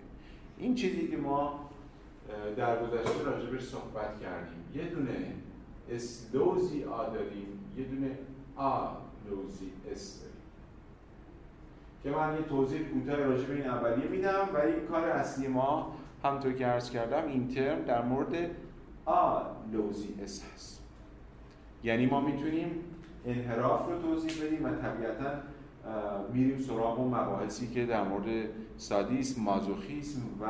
این چیزی که ما در گذشته راجبش صحبت کردیم، یه دونه اس دوزی آ داریم، یه دونه آ دوزی اس داریم که من یه توضیح کوتاه راجع به این اولیه میدم و این کار اصلی ما همونطور که عرض کردم این ترم در مورد آلوزیئس هست. یعنی ما میتونیم انحراف رو توضیح بدیم و طبیعتاً میریم سراغ اون مباحثی که در مورد سادیسم، مازوخیسم و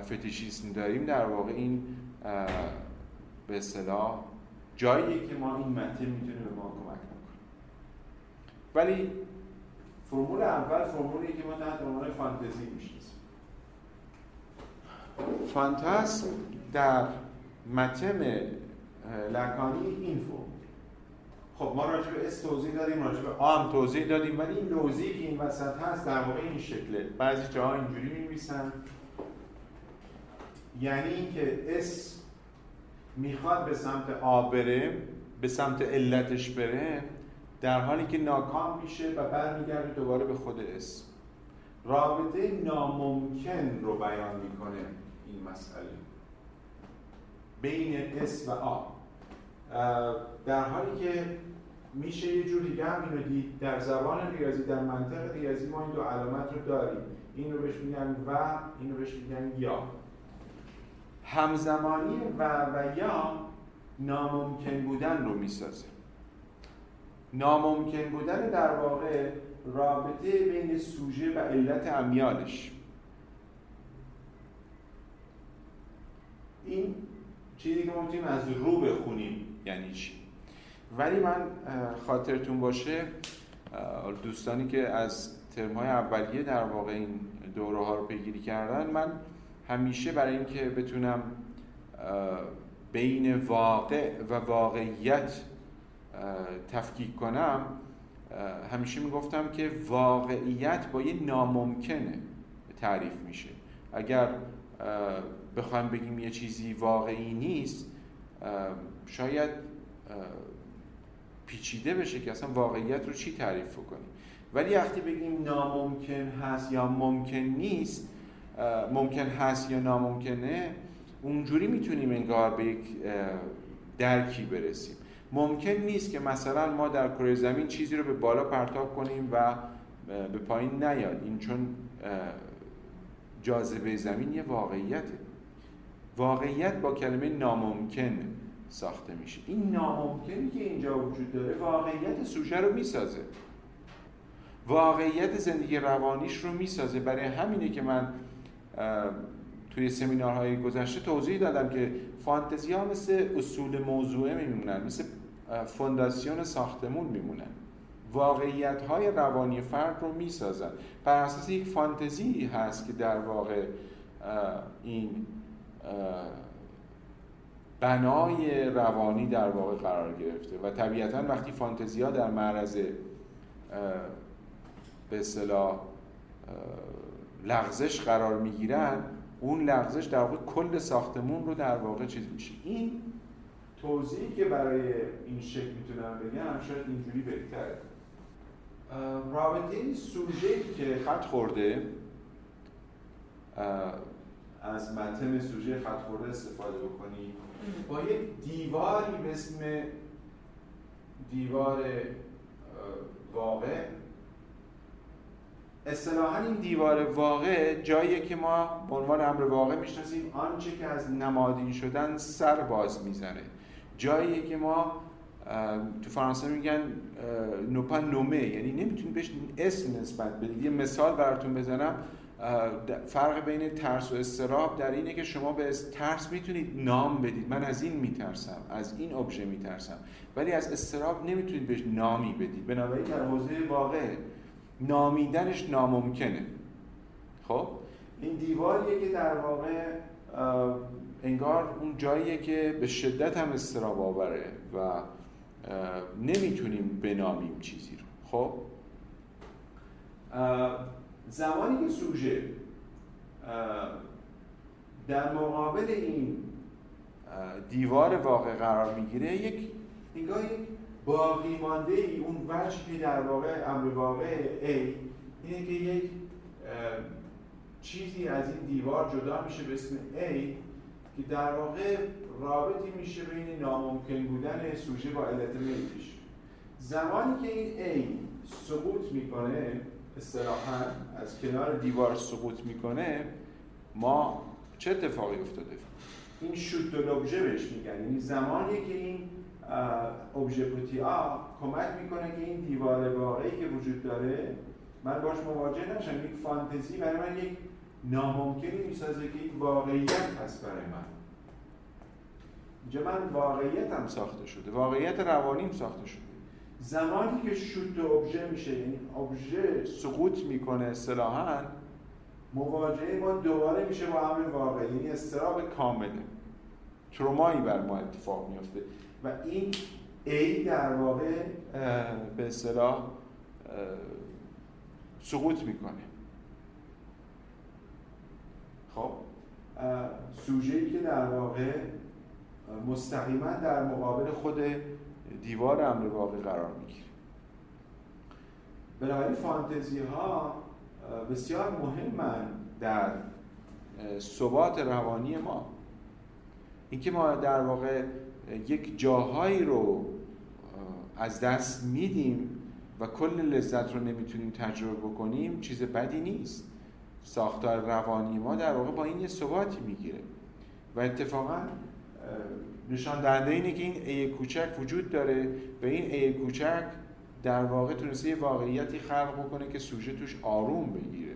فتیشیسم داریم. در واقع این به اصطلاح جاییه که ما این متن میتونه به ما کمک بکنه. ولی فرمول اول فرمولیه که ما تحت عنوان فانتزی میشناسیم. فانتزم در متن لکانی این فرمول. خب ما راجع به اس توضیح دادیم، راجع به آم توضیح دادیم، ولی این لوزی که این وسط هست در واقع این شکله. بعضی جاها اینجوری می‌نویسن، یعنی اینکه اس میخواد به سمت آ بره، به سمت علتش بره، در حالی که ناکام میشه و برمیگرده دوباره به خود اس. رابطه ناممکن رو بیان میکنه این مسئله بین اس و آ، در حالی که میشه یه جور دیگه هم اینو دید. در زبان ریاضی، در منطق ریاضی ما این دو علامت رو داریم، این رو بهش میگن و، این رو بهش میگن یا. همزمانی و یا ناممکن بودن رو میسازه. ناممکن بودن در واقع رابطه بین سوژه و علت عمیانش. این چیزی که ما میتونیم از رو بخونیم یعنی چی. ولی من خاطرتون باشه دوستانی که از ترم‌های اولیه در واقع این دوره ها رو پیگیری کردن، من همیشه برای این که بتونم بین واقع و واقعیت تفکیک کنم همیشه میگفتم که واقعیت با یه ناممکنه تعریف میشه. اگر بخوایم بگیم یه چیزی واقعی نیست شاید پیچیده بشه که اصلا واقعیت رو چی تعریف کنیم. ولی وقتی بگیم ناممکن هست یا ممکن نیست، ممکن هست یا ناممکنه، اونجوری میتونیم انگار به یک درکی برسیم. ممکن نیست که مثلا ما در کره زمین چیزی رو به بالا پرتاب کنیم و به پایین نیاد، این چون جاذبه زمین یه واقعیته. واقعیت با کلمه ناممکن ساخته میشه. این ناممکنی که اینجا وجود داره واقعیت سوژه رو میسازه، واقعیت زندگی روانیش رو میسازه. برای همینه که من توی سمینارهای گذشته توضیح دادم که فانتزی ها مثل اصول موضوعه میمونن، مثل فونداسیون ساختمون میمونن، واقعیت های روانی فرد رو میسازن. بر اساس یک فانتزی هست که در واقع این بنای روانی در واقع قرار گرفته و طبیعتاً وقتی فانتزی ها در معرض به اصطلاح لغزش قرار میگیرن، اون لغزش در واقع کل ساختمون رو در واقع چیز میشه. این توضیحی که برای این شکل میتونم بگم شاید اینجوری بهتره. رابطه این سوژه که خط خورده، از متن سوژه خط خورده استفاده بکنیم، با یک دیواری به اسم دیوار واقع. اصطلاحاً این دیوار واقع جاییه که ما به عنوان امر واقع میشناسیم، آنچه که از نمادین شدن سر باز میزنه. جاییه که ما تو فرانسه میگن نوپا نومه، یعنی نمیتونید بهش اسم نسبت بدید. یه مثال براتون بزنم، فرق بین ترس و اضطراب در اینه که شما به ترس میتونید نام بدید، من از این میترسم، از این ابژه میترسم، ولی از اضطراب نمیتونید بهش نامی بدید. بنابراین در حوزه واقع نامیدنش ناممکنه. خب این دیواریه که در واقع انگار اون جاییه که به شدت هم اضطراب آوره و نمیتونیم بنامیم چیزی رو. خب زمانی که سوژه در مقابل این دیوار واقع قرار میگیره، یک نگاه باقی مانده ای اون وجهی در واقع امر واقع ای اینه که یک چیزی از این دیوار جدا میشه به اسم ای که در واقع رابطی میشه بین ناممکن بودن سوژه با علت میلش. زمانی که این ای سقوط میکنه، اصطلاحاً از کنار دیوار سقوط میکنه، ما چه اتفاقی افتاده؟ این شوت دو ابژه بهش میگن، یعنی زمانی که این ابژه پوتیا کمک میکنه که این دیوار واقعی که وجود داره من باش مواجه نشم. یک فانتزی برای من یک ناممکنی میسازه که یک واقعیت هست برای من. اینجا من واقعیتم ساخته شده، واقعیت روانیم ساخته شده. زمانی که شوت دو ابژه میشه، یعنی ابژه سقوط میکنه اصطلاحاً، مواجهه ما دوباره میشه با امر واقعی، یعنی اضطراب کامله، ترومایی بر ما اتفاق میفته و این ای در واقع به اصطلاح سقوط میکنه. خب سوژه‌ای که در واقع مستقیما در مقابل خود دیوار امر واقع قرار میگیره. بنابراین فانتزی ها بسیار مهمن در ثبات روانی ما. اینکه ما در واقع یک جاهایی رو از دست میدیم و کل لذت رو نمیتونیم تجربه بکنیم چیز بدی نیست. ساختار روانی ما در واقع با این یه ثباتی میگیره و اتفاقا نشان دهنده اینه که این ای کوچک وجود داره و این ای کوچک در واقع تونسته یه واقعیتی خلق بکنه که سوژه توش آروم بگیره،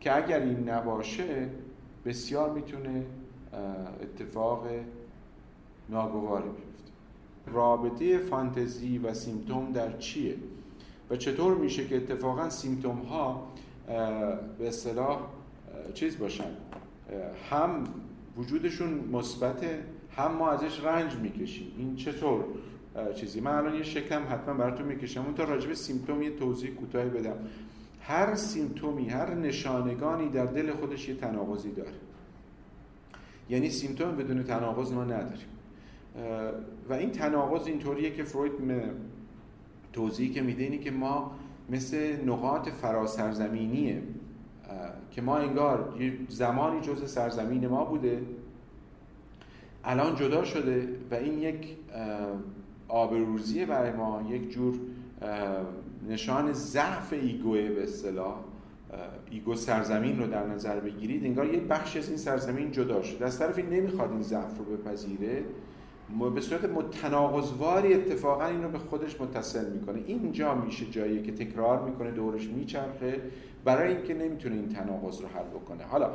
که اگر این نباشه بسیار میتونه اتفاق ناگواری بیفته. رابطه فانتزی و سیمتوم در چیه و چطور میشه که اتفاقا سیمتوم ها به اصطلاح چیز باشن، هم وجودشون مثبته هم ما ازش رنج میکشیم؟ این چطور چیزی؟ من الان یه شکم حتما براتون میکشم اون تا راجب سیمتوم یه توضیح کوتاهی بدم. هر سیمتومی، هر نشانگانی در دل خودش یه تناقضی داره، یعنی سیمتوم بدون تناقض ما نداریم و این تناقض اینطوریه که فروید توضیحی که میده اینه که ما مثل نقاط فراسرزمینیه که ما انگار یه زمانی جزء سرزمین ما بوده، الان جدا شده و این یک آبروریزیه برای ما، یک جور نشان ضعف ایگوه. به اصطلاح ایگو سرزمین رو در نظر بگیرید، انگار یه بخشی از این سرزمین جدا شده، از طرفی نمیخواد این ضعف رو بپذیره، به صورت متناقضواری اتفاقا این رو به خودش متصل میکنه. اینجا میشه جایی که تکرار میکنه، دورش میچرخه برای اینکه نمیتونه این تناقض رو حل بکنه. حالا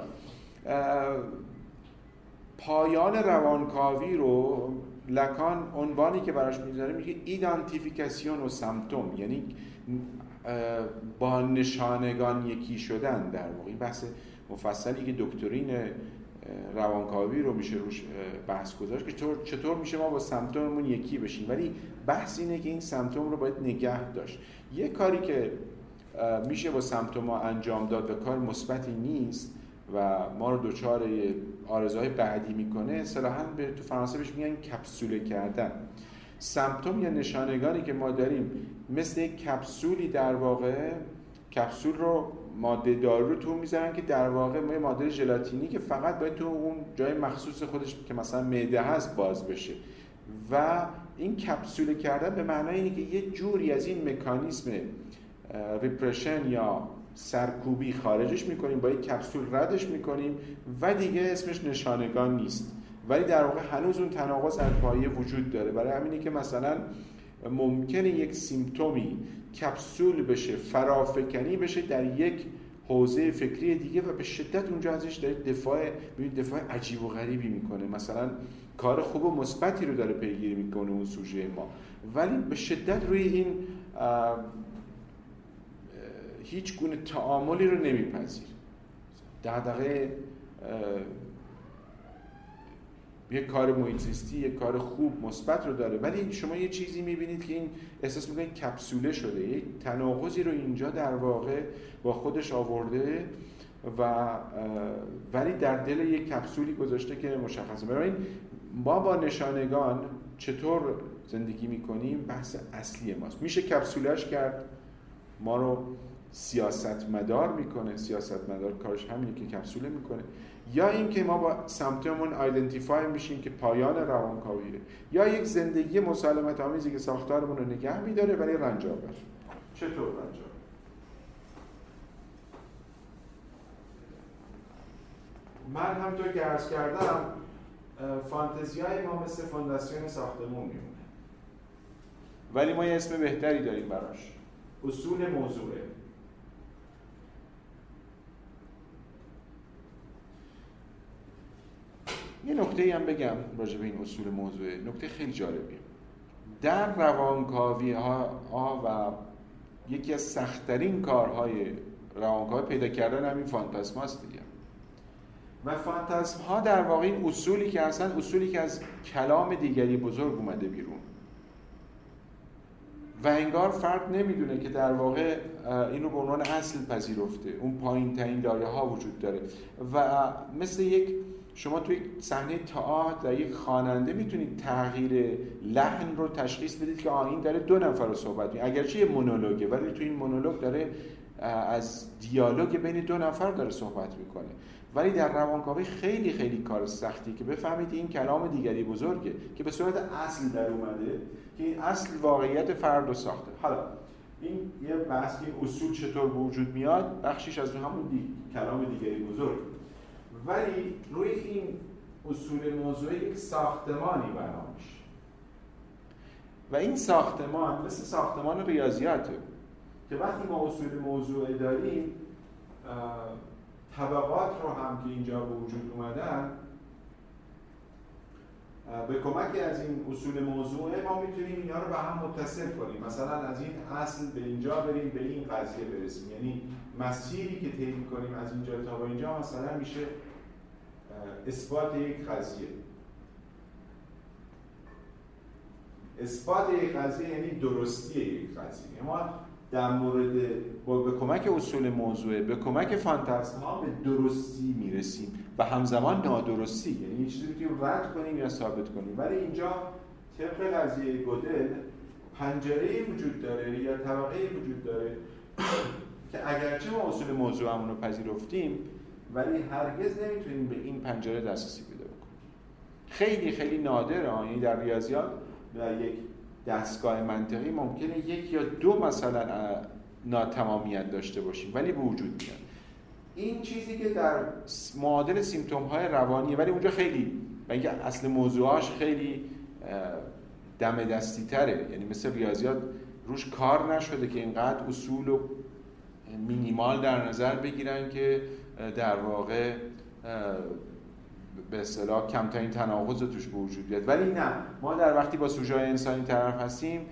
پایان روانکاوی رو لکان عنوانی که براش میذاره میگه ایدانتیفیکاسیون و سمتوم، یعنی با نشانگان یکی شدن. در واقع این بحث مفصلی که دکترین روانکاوی رو میشه روش بحث گذاشت که چطور میشه ما با سمتوممون یکی بشیم، ولی بحث اینه که این سمتوم رو باید نگه داشت. یه کاری که میشه با سمتوم‌ها انجام داد و کار مثبتی نیست و ما رو دچار آرزوهای بعدی میکنه، اصطلاحاً تو فرانسه بهش میگن کپسوله کردن. سمپتوم یا نشانگانی که ما داریم مثل یک کپسولی، در واقع کپسول رو ماده دارو رو تو میذارن که در واقع یه ماده ژلاتینی که فقط باید تو اون جای مخصوص خودش که مثلا معده هست باز بشه و این کپسوله کردن به معنای اینه که یه جوری از این مکانیسم ریپرشن یا سرکوبی خارجش میکنیم، با یک کپسول ردش میکنیم و دیگه اسمش نشانگان نیست، ولی در واقع هنوز اون تناقض در پایه وجود داره. برای همینه که مثلا ممکنه یک سیمتومی کپسول بشه، فرافکنی بشه در یک حوزه فکری دیگه و به شدت اونجا ازش داره دفاع عجیب و غریبی میکنه، مثلا کار خوب و مثبتی رو داره پیگیری میکنه اون سوژه ما، ولی به شدت روی این هیچ گونه تعاملی رو نمیپذیره. دغدغه یک کار محیط زیستی، یک کار خوب مثبت رو داره، ولی شما یه چیزی میبینید که این احساس میکنید کپسوله شده، یک تناقضی رو اینجا در واقع با خودش آورده و ولی در دل یک کپسولی گذاشته که مشخصه. ببینید ما با نشانگان چطور زندگی میکنیم بحث اصلی ماست. میشه کپسولش کرد، ما رو سیاستمدار میکنه، سیاستمدار کارش همینه که کپسوله میکنه، یا اینکه ما با سمتمون آیدنتیفای میشیم که پایان روانکاویه، یا یک زندگی مسالمت آمیزی که ساختارمون رو نگه میداره ولی رنج آور. چطور رنج آور؟ من همونطور که عرض کردم فانتزیای ما مثل فونداسیون ساختمون میمونه، ولی ما یه اسم بهتری داریم براش، اصول موضوعه. یه نکته‌ای هم بگم راجع به این اصول موضوعه، نکته خیلی جالبیه. در روانکاوی‌ها و یکی از سخت‌ترین کارهای روانکاوی پیدا کردن همین فانتزماست دیگه. و فانتزم‌ها در واقع این اصولی که اصلا اصولی که از کلام دیگری بزرگ اومده بیرون و انگار فرد نمیدونه که در واقع اینو به عنوان اصل پذیرفته، اون پایین‌ترین لایه‌ها وجود داره. و مثل یک شما توی صحنه تئاتر در یک خواننده میتونید تغییر لحن رو تشخیص بدید که این داره دو نفر رو صحبت می‌کنه، اگرچه یه مونولوگه ولی توی این مونولوگ داره از دیالوگ بین دو نفر داره صحبت می‌کنه. ولی در روانکاوی خیلی خیلی کار سختی که بفهمید این کلام دیگری بزرگه که به صورت اصل در اومده که این اصل واقعیت فرد رو ساخته. حالا این یه بحثی اصول چطور به وجود میاد، بخشیش از همون کلام دیگری بزرگ، ولی روی این اصول موضوعی یک ساختمانی بنا میشه و این ساختمان مثل ساختمان ریاضیاته که وقتی ما اصول موضوعی داریم طبقات رو هم که اینجا به وجود اومدن به کمک از این اصول موضوعه ما میتونیم اینا رو به هم متصل کنیم، مثلا از این اصل به اینجا بریم به این قضیه برسیم، یعنی مسیری که طی می‌کنیم از اینجا تا به اینجا مثلا میشه اثبات یک قضیه یعنی درستی یک قضیه. ما در مورد به کمک اصول موضوعه به کمک فانتزم‌ها به درستی میرسیم و همزمان نادرستی، یعنی چیزی میتونیم رد کنیم یا ثابت کنیم. ولی اینجا طبق قضیه گودل پنجره‌ای وجود داره یا طبقه‌ای وجود داره که اگرچه ما اصول موضوعمون رو پذیرفتیم ولی هرگز نمیتونیم به این پنجره دسترسی پیدا بکنیم. خیلی خیلی نادره، یعنی در ریاضیات در یک دستگاه منطقی ممکنه یک یا دو مثلا ناتمامیت داشته باشیم ولی به وجود میاد. این چیزی که در معادل سیمتوم‌های روانیه، ولی اونجا خیلی و اینکه اصل موضوعاش خیلی دم دستی تره، یعنی مثل ریاضیات روش کار نشده که اینقدر اصول و مینیمال در نظر بگیرن که در واقع به اصطلاح کمترین تناقض توش به وجود بیاد. ولی نه، ما در وقتی با سوژه انسانی طرف هستیم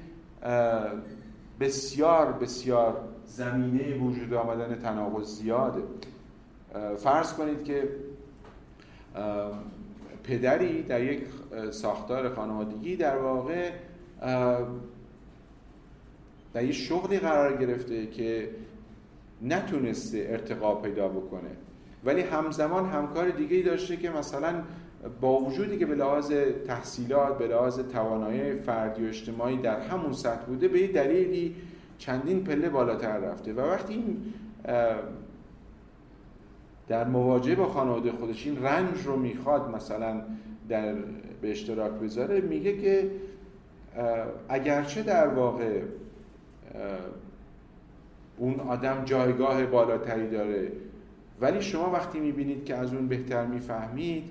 بسیار بسیار زمینه وجود آمدن تناقض زیاده. فرض کنید که پدری در یک ساختار خانوادگی در واقع در یک شغلی قرار گرفته که نتونسته ارتقا پیدا بکنه ولی همزمان همکار دیگه‌ای داشته که مثلا با وجودی که به لحاظ تحصیلات به لحاظ توانایی فردی و اجتماعی در همون سطح بوده به یه دلیلی چندین پله بالاتر رفته و وقتی این در مواجهه با خانواده خودش این رنج رو میخواد مثلا در به اشتراک بذاره، میگه که اگرچه در واقع اون آدم جایگاه بالاتری داره ولی شما وقتی میبینید که از اون بهتر میفهمید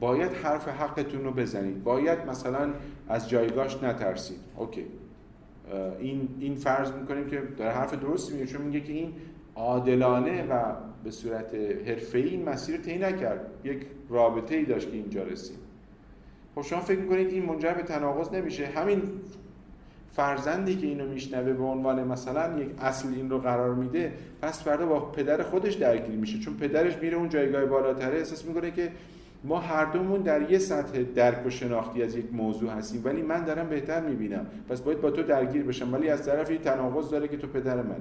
باید حرف حقتون رو بزنید، باید مثلا از جایگاهش نترسید. اوکی، این فرض میکنیم که داره حرف درستی میگه، چون میگه که این عادلانه و به صورت حرفه‌ای این مسیر رو طی نکرد، یک رابطه‌ای داشت که اینجا رسید. خب شما فکر میکنید این منجر به تناقض نمیشه؟ همین فرزندی که اینو میشنوه به عنوان مثلا یک اصل این رو قرار میده، پس فردا با پدر خودش درگیر میشه چون پدرش میره اون جایگاه بالاتره، احساس میکنه که ما هر دومون در یه سطح درک و شناختی از یک موضوع هستیم ولی من دارم بهتر میبینم پس باید با تو درگیر بشم، ولی از طرفی تناقض داره که تو پدر منی.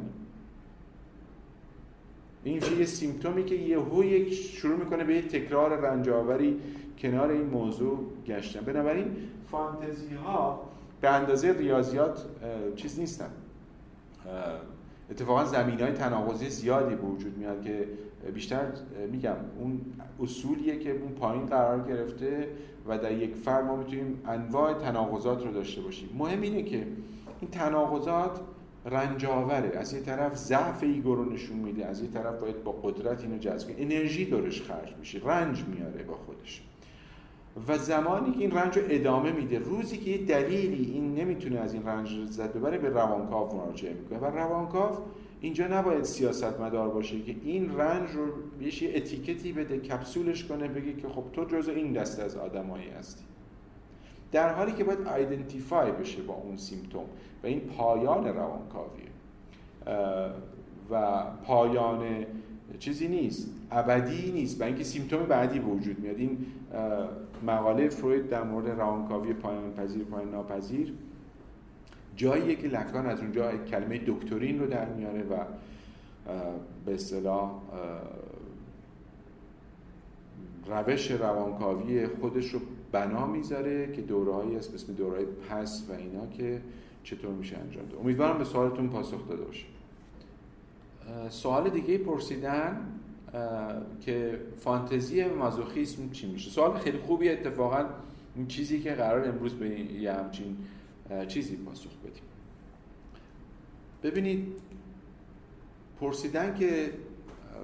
این یه سیمپتومی که یهو یک شروع میکنه به یک تکرار رنجاوری کنار این موضوع گشتن. بنابراین فانتزی ها به اندازه ریاضیات چیز نیستن، اتفاقا زمینه‌های تناقضی زیادی به وجود میاد که بیشتر میگم اون اصولیه که اون پایین قرار گرفته و در یک فرد ما میتونیم انواع تناقضات رو داشته باشیم. مهم اینه که این تناقضات رنجاوره. از یه طرف ضعف ایگو رو نشون میده، از یه طرف باید با قدرت اینو جذب کنه، انرژی دورش خرج میشه، رنج میاره با خودش. و زمانی که این رنج رو ادامه میده، روزی که یه دلیلی این نمیتونه از این رنج لذت ببره، به روانکاو مراجعه میکنه. و روانکاو اینجا نباید سیاستمدار باشه که این رنج رو بهش یه اتیکتی بده، کپسولش کنه، بگه که خب تو جزو این دسته از آدمایی هستی. در حالی که باید آیدنتیفای بشه با اون سیمپتوم و این پایان روانکاویه و پایان چیزی نیست، ابدی نیست، برای اینکه سیمپتوم بعدی به وجود میاد. این مقاله فروید در مورد روانکاوی پایان پذیر، پایان ناپذیر، جاییه که لکان از اونجا کلمه دکترین رو در میاره و به اصطلاح روش روانکاوی خودش رو بنا میذاره که دوره‌هایی هست به اسم دوره‌های پس و اینا که چطور میشه انجام ده. امیدوارم به سوالتون پاسخ داده باشه. سوال دیگه پرسیدن که فانتزی مازوخیسم چی میشه؟ سوال خیلی خوبیه، اتفاقا این چیزی که قرار امروز به یه همچین چیزی پاسخ بدیم. ببینید، پرسیدن که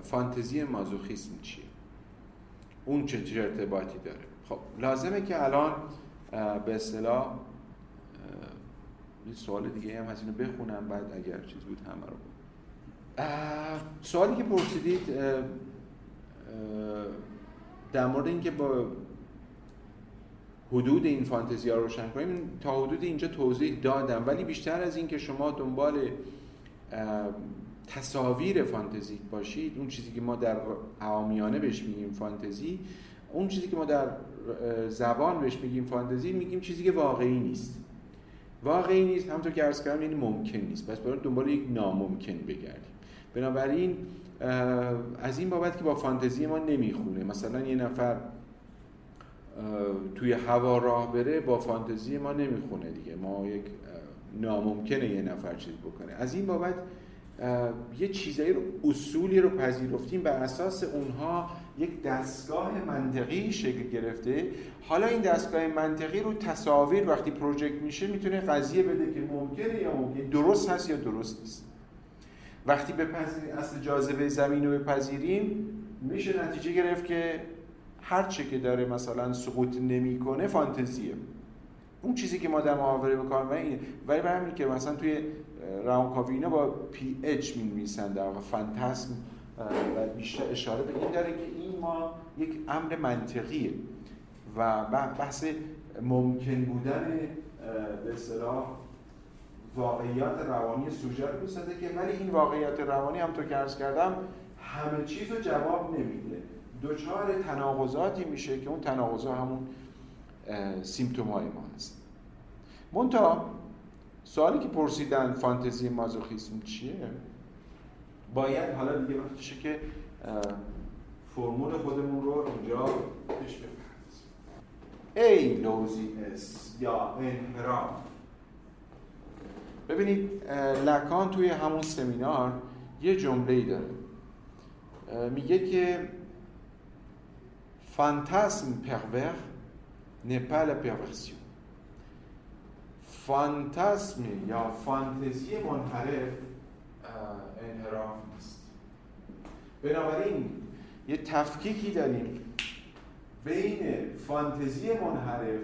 فانتزی مازوخیسم چیه؟ اون چه ارتباطی داره؟ خب لازمه که الان به اصطلاح یه سوال دیگه هم هست، اینو بخونم بعد اگر چیز بود همه رو. سوالی که پرسیدید در مورد اینکه با حدود این فانتزی ها روشن کنیم، تا حدود اینجا توضیح دادم، ولی بیشتر از این که شما دنبال تصاویر فانتزی باشید، اون چیزی که ما در عامیانه بهش میگیم فانتزی، اون چیزی که ما در زبان بهش میگیم فانتزی، میگیم چیزی که واقعی نیست. واقعی نیست همونطور که عرض کردم یعنی ممکن نیست، پس باید دنبال یک ناممکن بگردیم. بنابراین از این بابت که با فانتزی ما نمیخونه، مثلا یه نفر توی هوا راه بره با فانتزی ما نمیخونه دیگه، ما یک ناممکنه یه نفر چیز بکنه. از این بابت یه چیزایی رو، اصولی رو پذیرفتیم، بر اساس اونها یک دستگاه منطقی شکل گرفته. حالا این دستگاه منطقی رو تصاویر وقتی پروژکت میشه میتونه قضیه بده که ممکنه یا ممکنه، درست هست یا درست نیست. وقتی بپذیریم اصل جاذبه زمین رو بپذیریم، میشه نتیجه گرفت که هر چه که داره مثلا سقوط نمیکنه فانتزیه. اون چیزی که ما در محاوره بکنیم اینه. ولی برای همین که مثلا توی روانکاوی اینا با پی اچ می‌نویسن در واقع فانتزم، و بیشتر اشاره به این داره که این ما یک امر منطقیه و بحث ممکن بودن به اصطلاح واقعیت روانی سوژه رو می‌سازه که ولی این واقعیت روانی همونطور که عرض کردم همه چیز رو جواب نمیده، دچار تناقضاتی میشه که اون تناقضا همون سیمپتوم‌های ما هست. منتها سوالی که پرسیدن فانتزی مازوخیسم چیه؟ باید حالا دیگه وقتشه که فرمول خودمون رو اونجا پیش ببریم. ای لوزی اس یا انحراف. ببینید لکان توی همون سمینار یه جمله‌ای داره، میگه که فانتزم پرور n'est pas la perversion. فانتزم یا فانتزی منحرف انحراف نیست. بنابراین یه تفکیکی داریم بین فانتزی منحرف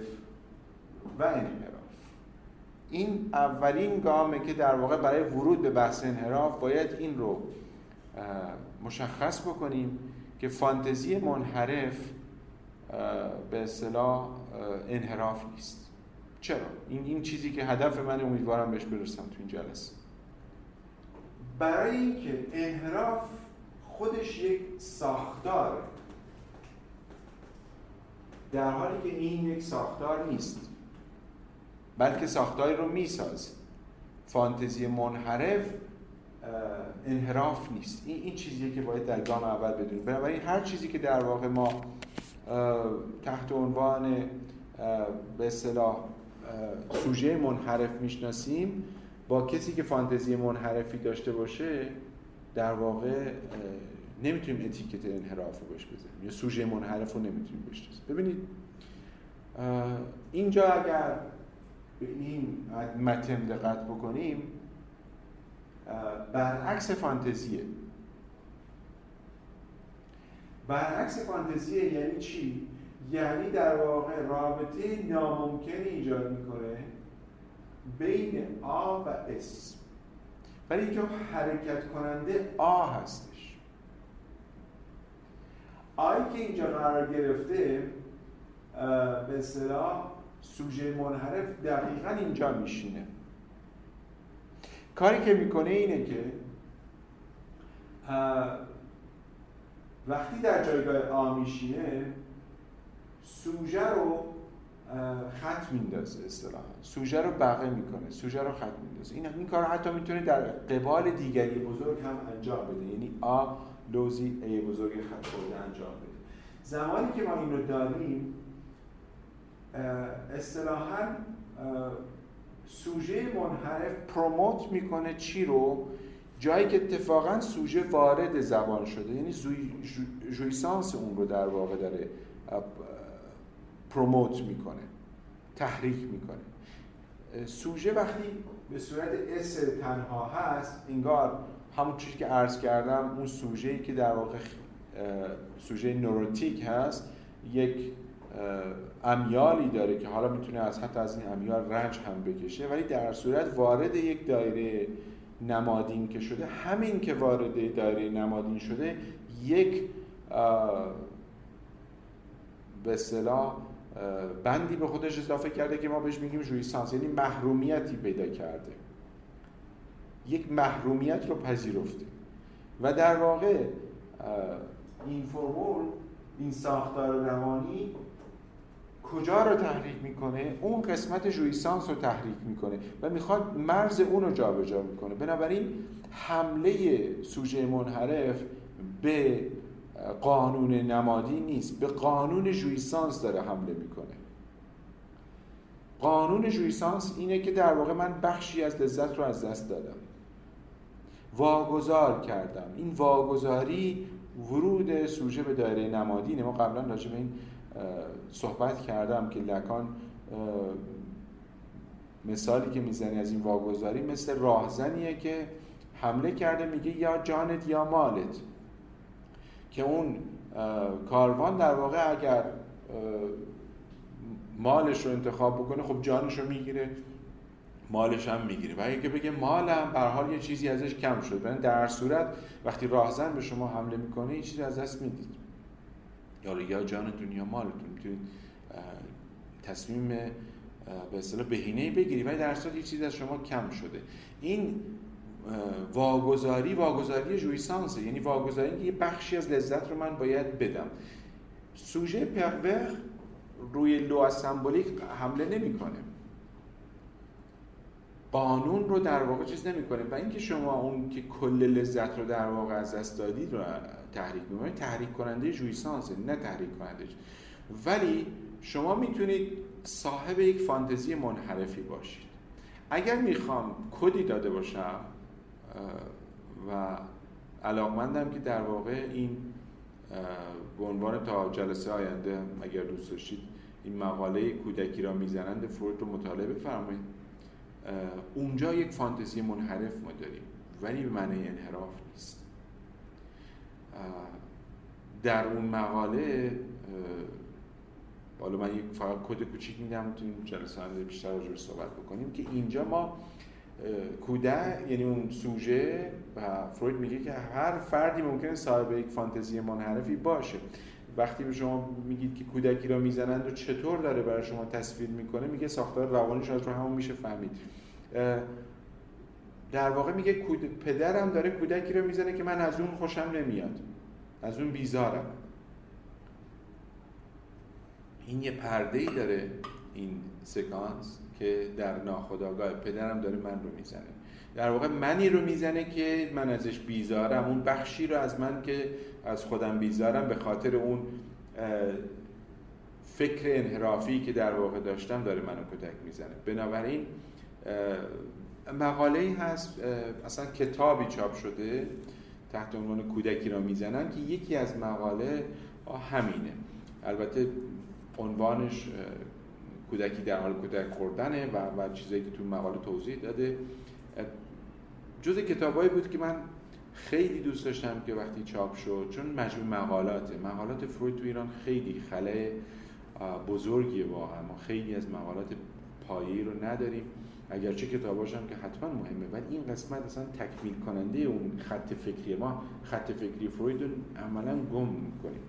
و انحراف. این اولین گامه که در واقع برای ورود به بحث انحراف باید این رو مشخص بکنیم که فانتزی منحرف به اصطلاح انحراف نیست. چرا؟ این چیزی که هدف من، امیدوارم بهش برسم تو این جلسه. برای اینکه انحراف خودش یک ساختاره، در حالی که این یک ساختار نیست، بلکه ساختاری رو میسازه. فانتزی منحرف انحراف نیست. این چیزیه که باید در گام اول بدونیم. بنابراین هر چیزی که در واقع ما تحت عنوان به اصطلاح سوژه منحرف میشناسیم، با کسی که فانتزی منحرفی داشته باشه در واقع نمیتونیم اتیکت انحراف رو بهش بزنیم یا سوژه منحرف رو نمیتونیم بشناسیم. ببینید اینجا اگر به این متن دقت بکنیم، برعکس فانتزیه. برعکس فانتزیه یعنی چی؟ یعنی در واقع رابطه ناممکنی ایجاد میکنه بین آ و اس، ولی اینکه حرکت کننده آ هستش. آی که اینجا قرار گرفته به اصطلاح سوژه منحرف دقیقاً اینجا میشینه. کاری که میکنه اینه که وقتی در جایگاه آ میشینه سوژه رو خط میندازه، اصطلاحاً سوژه رو بقه میکنه، سوژه رو خط میندازه. این کار حتی میتونه در قبال دیگری بزرگ هم انجام بده، یعنی آ لوزی ای بزرگ خط خورده انجام بده. زمانی که ما این رو داریم اصطلاحاً سوژه منحرف پروموت میکنه چی رو؟ جایی که اتفاقاً سوژه وارد زبان شده، یعنی جویسانس اون رو در واقع داره پروموت میکنه، تحریک میکنه. سوژه وقتی به صورت اس تنها هست، انگار همون چیزی که عرض کردم، اون سوژه‌ای که در واقع سوژه نوروتیک هست یک امیالی داره که حالا میتونه از حتی از این امیال رنج هم بکشه، ولی در صورت وارد یک دایره نمادین که شده، همین که وارد دایره نمادین شده یک به اصطلاح بندی به خودش اضافه کرده که ما بهش میگیم ژویسانس، یعنی محرومیتی پیدا کرده، یک محرومیت رو پذیرفته و در واقع این فرمول، این ساختار روانی کجا رو تحریک میکنه؟ اون قسمت ژویسانس رو تحریک میکنه و میخواد مرز اون رو جابجا میکنه. بنابراین حمله سوژه منحرف به قانون نمادی نیست، به قانون ژویسانس داره حمله میکنه. قانون ژویسانس اینه که در واقع من بخشی از لذت رو از دست دادم، واگذار کردم. این واگذاری ورود سوژه به دایره نمادینه. ما قبلا راجع به این صحبت کردم که لکان مثالی که میزنی از این واگذاری مثل راهزنیه که حمله کرده، میگه یا جانت یا مالت، که اون کاروان در واقع اگر مالش رو انتخاب بکنه خب جانش رو میگیره، مالش هم میگیره، و اگه بگه مالم به هر حال یه چیزی ازش کم شد. ببین در صورت وقتی راهزن به شما حمله میکنه این چیزی از دست میدید، یا جانتون یا مالتون، میتونید تصمیم به اصطلاح بهینه‌ای بگیرید ولی در صورت یه چیزی از شما کم شده. این واگذاری ژویسانسه، یعنی واگذاری که یه بخشی از لذت رو من باید بدم. سوژه پرور روی لو سمبولیک حمله نمیکنه، قانون رو در واقع چیز نمیکنه، و اینکه شما اون که کل لذت رو در واقع از دست دادید رو تحریک میکنید، تحریک کننده ژویسانسه نه تحریک کنندش. ولی شما میتونید صاحب یک فانتزی منحرفی باشید. اگر میخوام کدی داده باشم و علاقمندم که در واقع این به عنوان تا جلسه آینده اگر دوست داشتید این مقاله کودکی را میزنند فروید رو مطالعه بفرمایید، اونجا یک فانتزی منحرف ما داریم ولی به معنی انحراف نیست. در اون مقاله حالا من یک فقط کد کوچیک میدم تو این جلسه آینده بیشتر راجع به صحبت بکنیم که اینجا ما کوده، یعنی اون سوژه، و فروید میگه که هر فردی ممکنه صاحب یک فانتزی منحرفی باشه. وقتی به شما میگید که کودکی را میزنند و چطور داره برای شما تصویر میکنه، میگه ساختار روانیش از رو همون میشه فهمید. در واقع میگه پدرم داره کودکی را میزنه که من از اون خوشم نمیاد، از اون بیزارم. این یه پرده‌ای داره این سکانس که در ناخودآگاه پدرم داره من رو میزنه، در واقع منی رو میزنه که من ازش بیزارم، اون بخشی رو از من که از خودم بیزارم به خاطر اون فکر انحرافی که در واقع داشتم داره منو کتک میزنه. بنابراین مقاله‌ای هست، اصلا کتابی چاپ شده تحت عنوان کودکی را میزنن که یکی از مقاله همینه. البته عنوانش کودکی در حال کودک خوردنه و چیزایی که تو مقاله توضیح داده. جز کتابایی بود که من خیلی دوست داشتم که وقتی چاپ شد، چون مجموع مقالات فروید تو ایران خیلی خلأ بزرگیه واقعا، ما خیلی از مقالات پایه‌ای رو نداریم، اگرچه کتاباش هم که حتما مهمه، ولی این قسمت اصلا تکمیل کننده اون خط فکریه. ما خط فکری فروید رو عملاً گم می‌کنیم،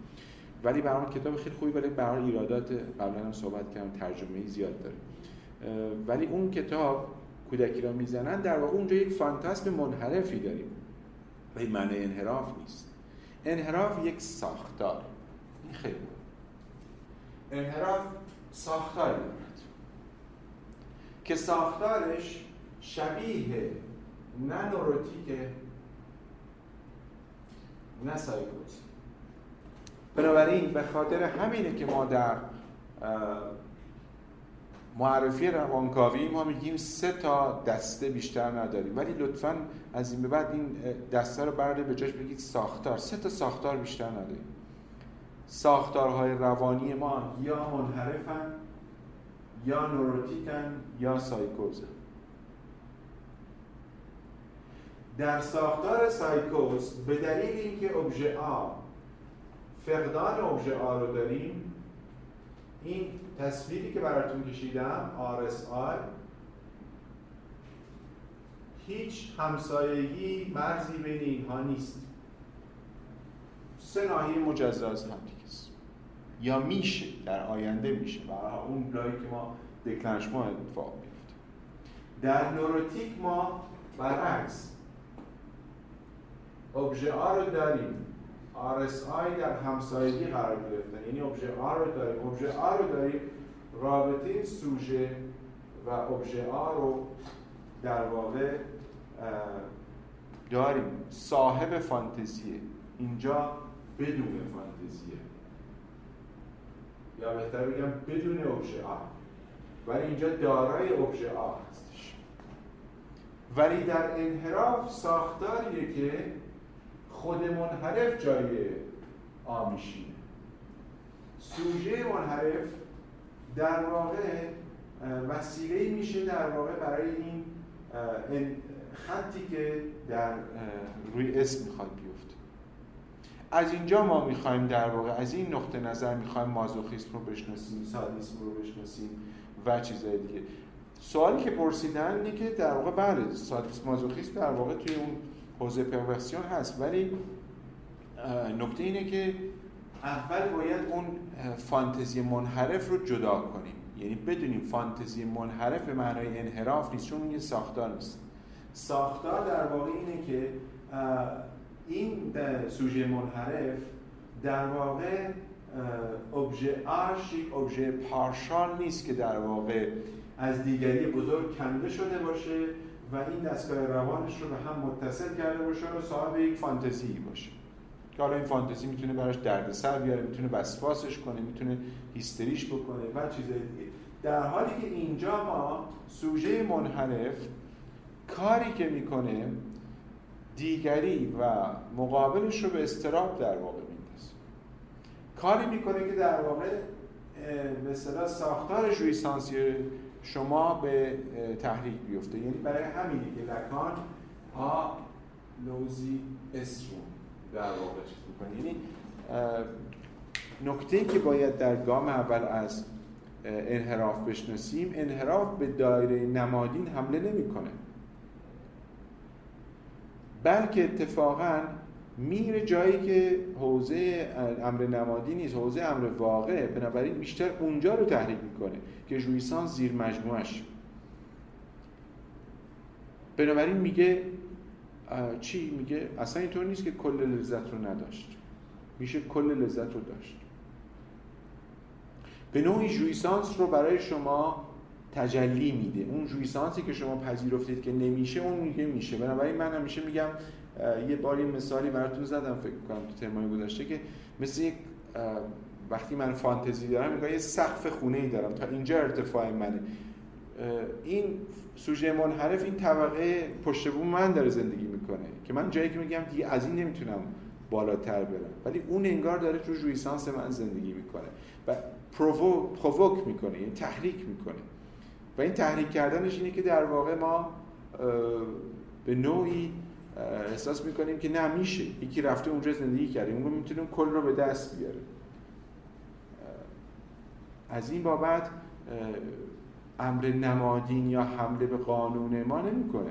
ولی برام کتاب خیلی خوبی، ولی برای ایرادات قبلا هم صحبت کردم، ترجمه‌ای زیاد داره. ولی اون کتاب کودکی را میزنن، در واقع اونجا یک فانتزم منحرفی داریم و این معنی انحراف نیست. انحراف یک ساختار، این خیلی انحراف ساختار دارد که ساختارش شبیه نه نوروتیکه نه سایکوز. بنابراین به خاطر همینه که ما در معرفی روانکاوی ما میگیم 3 دسته بیشتر نداریم، ولی لطفاً از این به بعد این دسته رو بردارید به جاش بگید ساختار. 3 ساختار بیشتر نداریم. ساختارهای روانی ما یا منحرفن، یا نوروتیکن، یا سایکوزن. در ساختار سایکوز به دلیل اینکه ابژه آ، فقدان ابژه آ رو داریم، این تصویری که براتون کشیدم RSI هیچ همسایگی مرزی بین اینها نیست. 3 ناحیه مجزا از هم دیگه است، یا میشه در آینده میشه برای اون لایی که ما دکلنشمون اتفاق میفته. در نوروتیک ما برعکس ابژه آ رو داریم، RSI در همسایگی قرار گرفتن، یعنی ابژه آ رو داریم، رابطه سوژه و ابژه آ رو در واقع داریم. صاحب فانتزیه، اینجا بدون فانتزیه، یا بهتر بگم بدون ابژه آ، ولی اینجا دارای ابژه آ هستش. ولی در انحراف ساختاریه که خود منحرف جای آ میشینه. سوژه منحرف در واقع وسیله‌ای میشه در واقع برای این خطی که در روی اسم میخواد بیفته. از اینجا ما میخوایم در واقع از این نقطه نظر میخوایم مازوخیسم رو بشناسیم، سادیسم رو بشناسیم و چیزهای دیگه. سوالی که پرسیدن اینه که در واقع بله، سادیسم مازوخیسم در واقع توی اون حوزه پرورسیون هست، ولی نکته اینه که اول باید اون فانتزی منحرف رو جدا کنیم، یعنی بدونیم فانتزی منحرف به معنای انحراف نیست، چون یه ساختار نیست. ساختار در واقع اینه که این سوژه منحرف در واقع ابژه آش یک ابژه پارشال نیست که در واقع از دیگری بزرگ کنده شده باشه و این دستگاه روانش رو به هم متصل کرده باشه و صاحب یک فانتزی باشه که حالا این فانتزی میتونه براش دردسر بیاره، میتونه وسواسش کنه، میتونه هیستریش بکنه و چیزهای دیگه. در حالی که اینجا ما سوژه منحرف کاری که میکنه دیگری و مقابلش رو به اضطراب در واقع میندازه، کاری میکنه که در واقع به اصطلاح ساختارش روی سانسیه شما به تحریک بیفته. یعنی برای همینه که لکان ها لوزی اسرون در واقع چیز میکنه. یعنی نکته‌ای که باید در گام اول از انحراف بشناسیم، انحراف به دایره نمادین حمله نمیکنه، بلکه اتفاقاً میره جایی که حوزه امر نمادی نیست، حوزه امر واقعه، بنابراین بیشتر اونجا رو تحریک میکنه که جویسان زیر مجموعش. بنابراین میگه چی؟ میگه اصلا اینطور نیست که کل لذت رو نداشت، میشه کل لذت رو داشت. به نوعی جویسانس رو برای شما تجلی میده، اون جویسانسی که شما پذیرفتید که نمیشه اون میگه میشه. بنابراین من همیشه میگم، یه باری مثالی براتون زدم فکر کنم تو ترمای گذشته، که مثل یک وقتی من فانتزی دارم میگم یه سقف خونه‌ای دارم، تا اینجا ارتفاع منه، این سوژه منحرف این طبقه پشت بوم من داره زندگی میکنه که من جایی که میگم دیگه از این نمیتونم بالاتر برم، ولی اون انگار داره تو جویسانس من زندگی میکنه و پرووک میکنه، یعنی تحریک میکنه. و این تحریک کردنش اینه که در واقع ما به نوعی احساس میکنیم که نه میشه، یکی رفته اونجا زندگی کرده، اون رو میتونیم کل رو به دست بیاره. از این بابت امر نمادین یا حمله به قانون ما نمیکنه،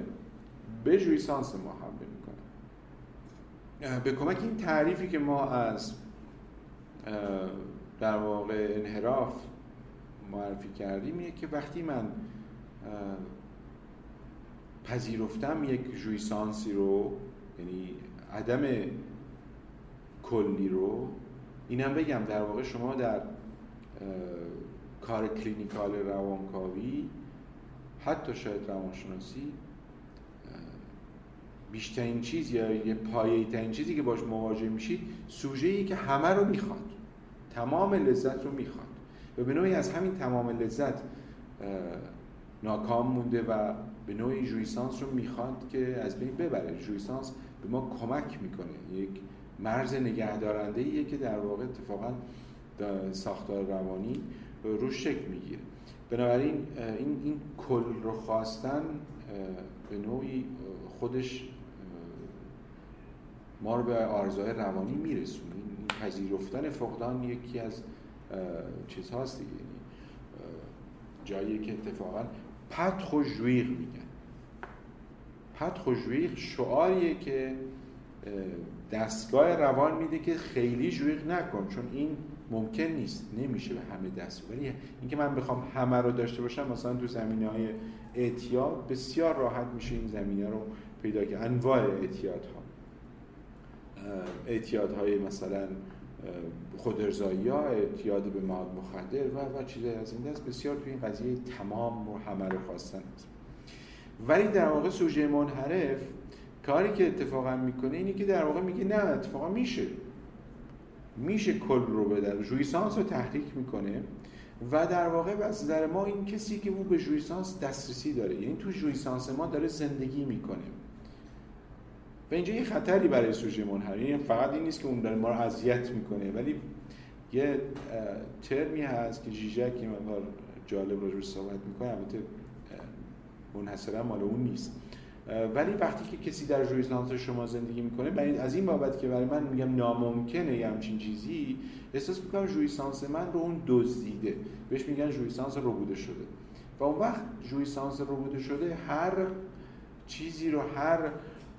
به جویسانس ما حمله میکنه. به کمک این تعریفی که ما از در واقع انحراف معرفی کردیم اینه که وقتی من پذیرفتم یک جویسانسی رو، یعنی عدم کلی رو، اینم بگم در واقع شما در کار کلینیکال روانکاوی، حتی شاید روانشناسی، بیشترین چیز یا یه پایه‌ترین چیزی که باش مواجه میشید سوژه‌ای که همه رو میخواد، تمام لذت رو میخواد و به نوعی از همین تمام لذت ناکام مونده و به نوعی جویسانس رو میخواد که از بین ببره. جویسانس به ما کمک میکنه، یک مرز نگهدارنده‌ایه که در واقع اتفاقا ساختار روانی رو شکل میگیره. بنابراین این کل رو خواستن به نوعی خودش ما رو به آرزوهای روانی میرسونه. این پذیرفتن فقدان یکی از چیزهاست دیگه، یعنی جایی که اتفاقا پتخوژویغ میگن. پتخوژویغ شعاریه که دستگاه روان میده که خیلی ژویغ نکن، چون این ممکن نیست، نمیشه به همه دست. ولی اینکه من بخوام همه رو داشته باشم، مثلا تو زمینه‌های اعتیاد بسیار راحت میشه این زمینه رو پیدا کرد. انواع اعتیادها، اعتیادهای مثلا خودارضایی‌ها، اعتیاد به مواد مخدر و چیزهای از این دست بسیار تو این قضیه تمام و همه رو خواستن. ولی در واقع سوژه منحرف کاری که اتفاقا میکنه اینی که در واقع میگه نه، اتفاقا میشه کل رو بدن، جویسانس رو تحریک میکنه و در واقع از نظر ما این کسی که او به جویسانس دسترسی داره، یعنی تو جویسانس ما داره زندگی میکنه. و اینجا یه خطری برای سوژه منحرف، یعنی فقط این نیست که اون داره ما رو اذیت میکنه، ولی یه ترمی هست که جیجک یه مقدار جالب راجعش صحبت میکنه، البته منحصرا مال اون نیست، ولی وقتی که کسی در جویسانس شما زندگی میکنه، برای از این بابت که برای من میگم ناممکنه یه همچین چیزی، احساس میکنم جویسانس من رو اون دزدیده، بهش میگن جویسانس ربوده شده. و اون وقت جویسانس ربوده شده هر چیزی رو، هر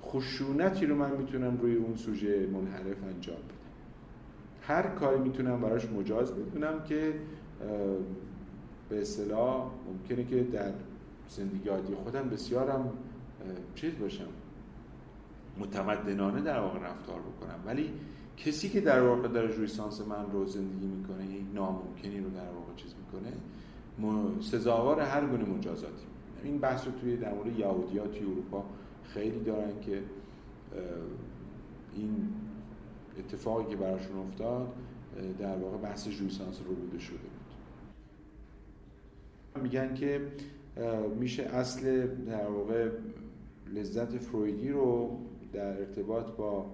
خشونتی رو من میتونم روی اون سوژه منحرف انجام بدم، هر کاری میتونم براش مجاز بدونم که به اصطلاح ممکنه که در زندگی عادی خودم بسیارم چیز باشم، متمدنانه در واقع رفتار بکنم. ولی کسی که در واقع در جویسانس من رو زندگی میکنه، یک ناممکنی رو در واقع چیز میکنه، سزاوار هر گونه مجازاتی. این بحث رو توی در مورد یهودی‌ها توی اروپا خیلی دارن که این اتفاقی که براشون افتاد در واقع بحث جویسانس رو بوده شده بود. میگن که میشه اصل در واقع لذت فرویدی رو در ارتباط با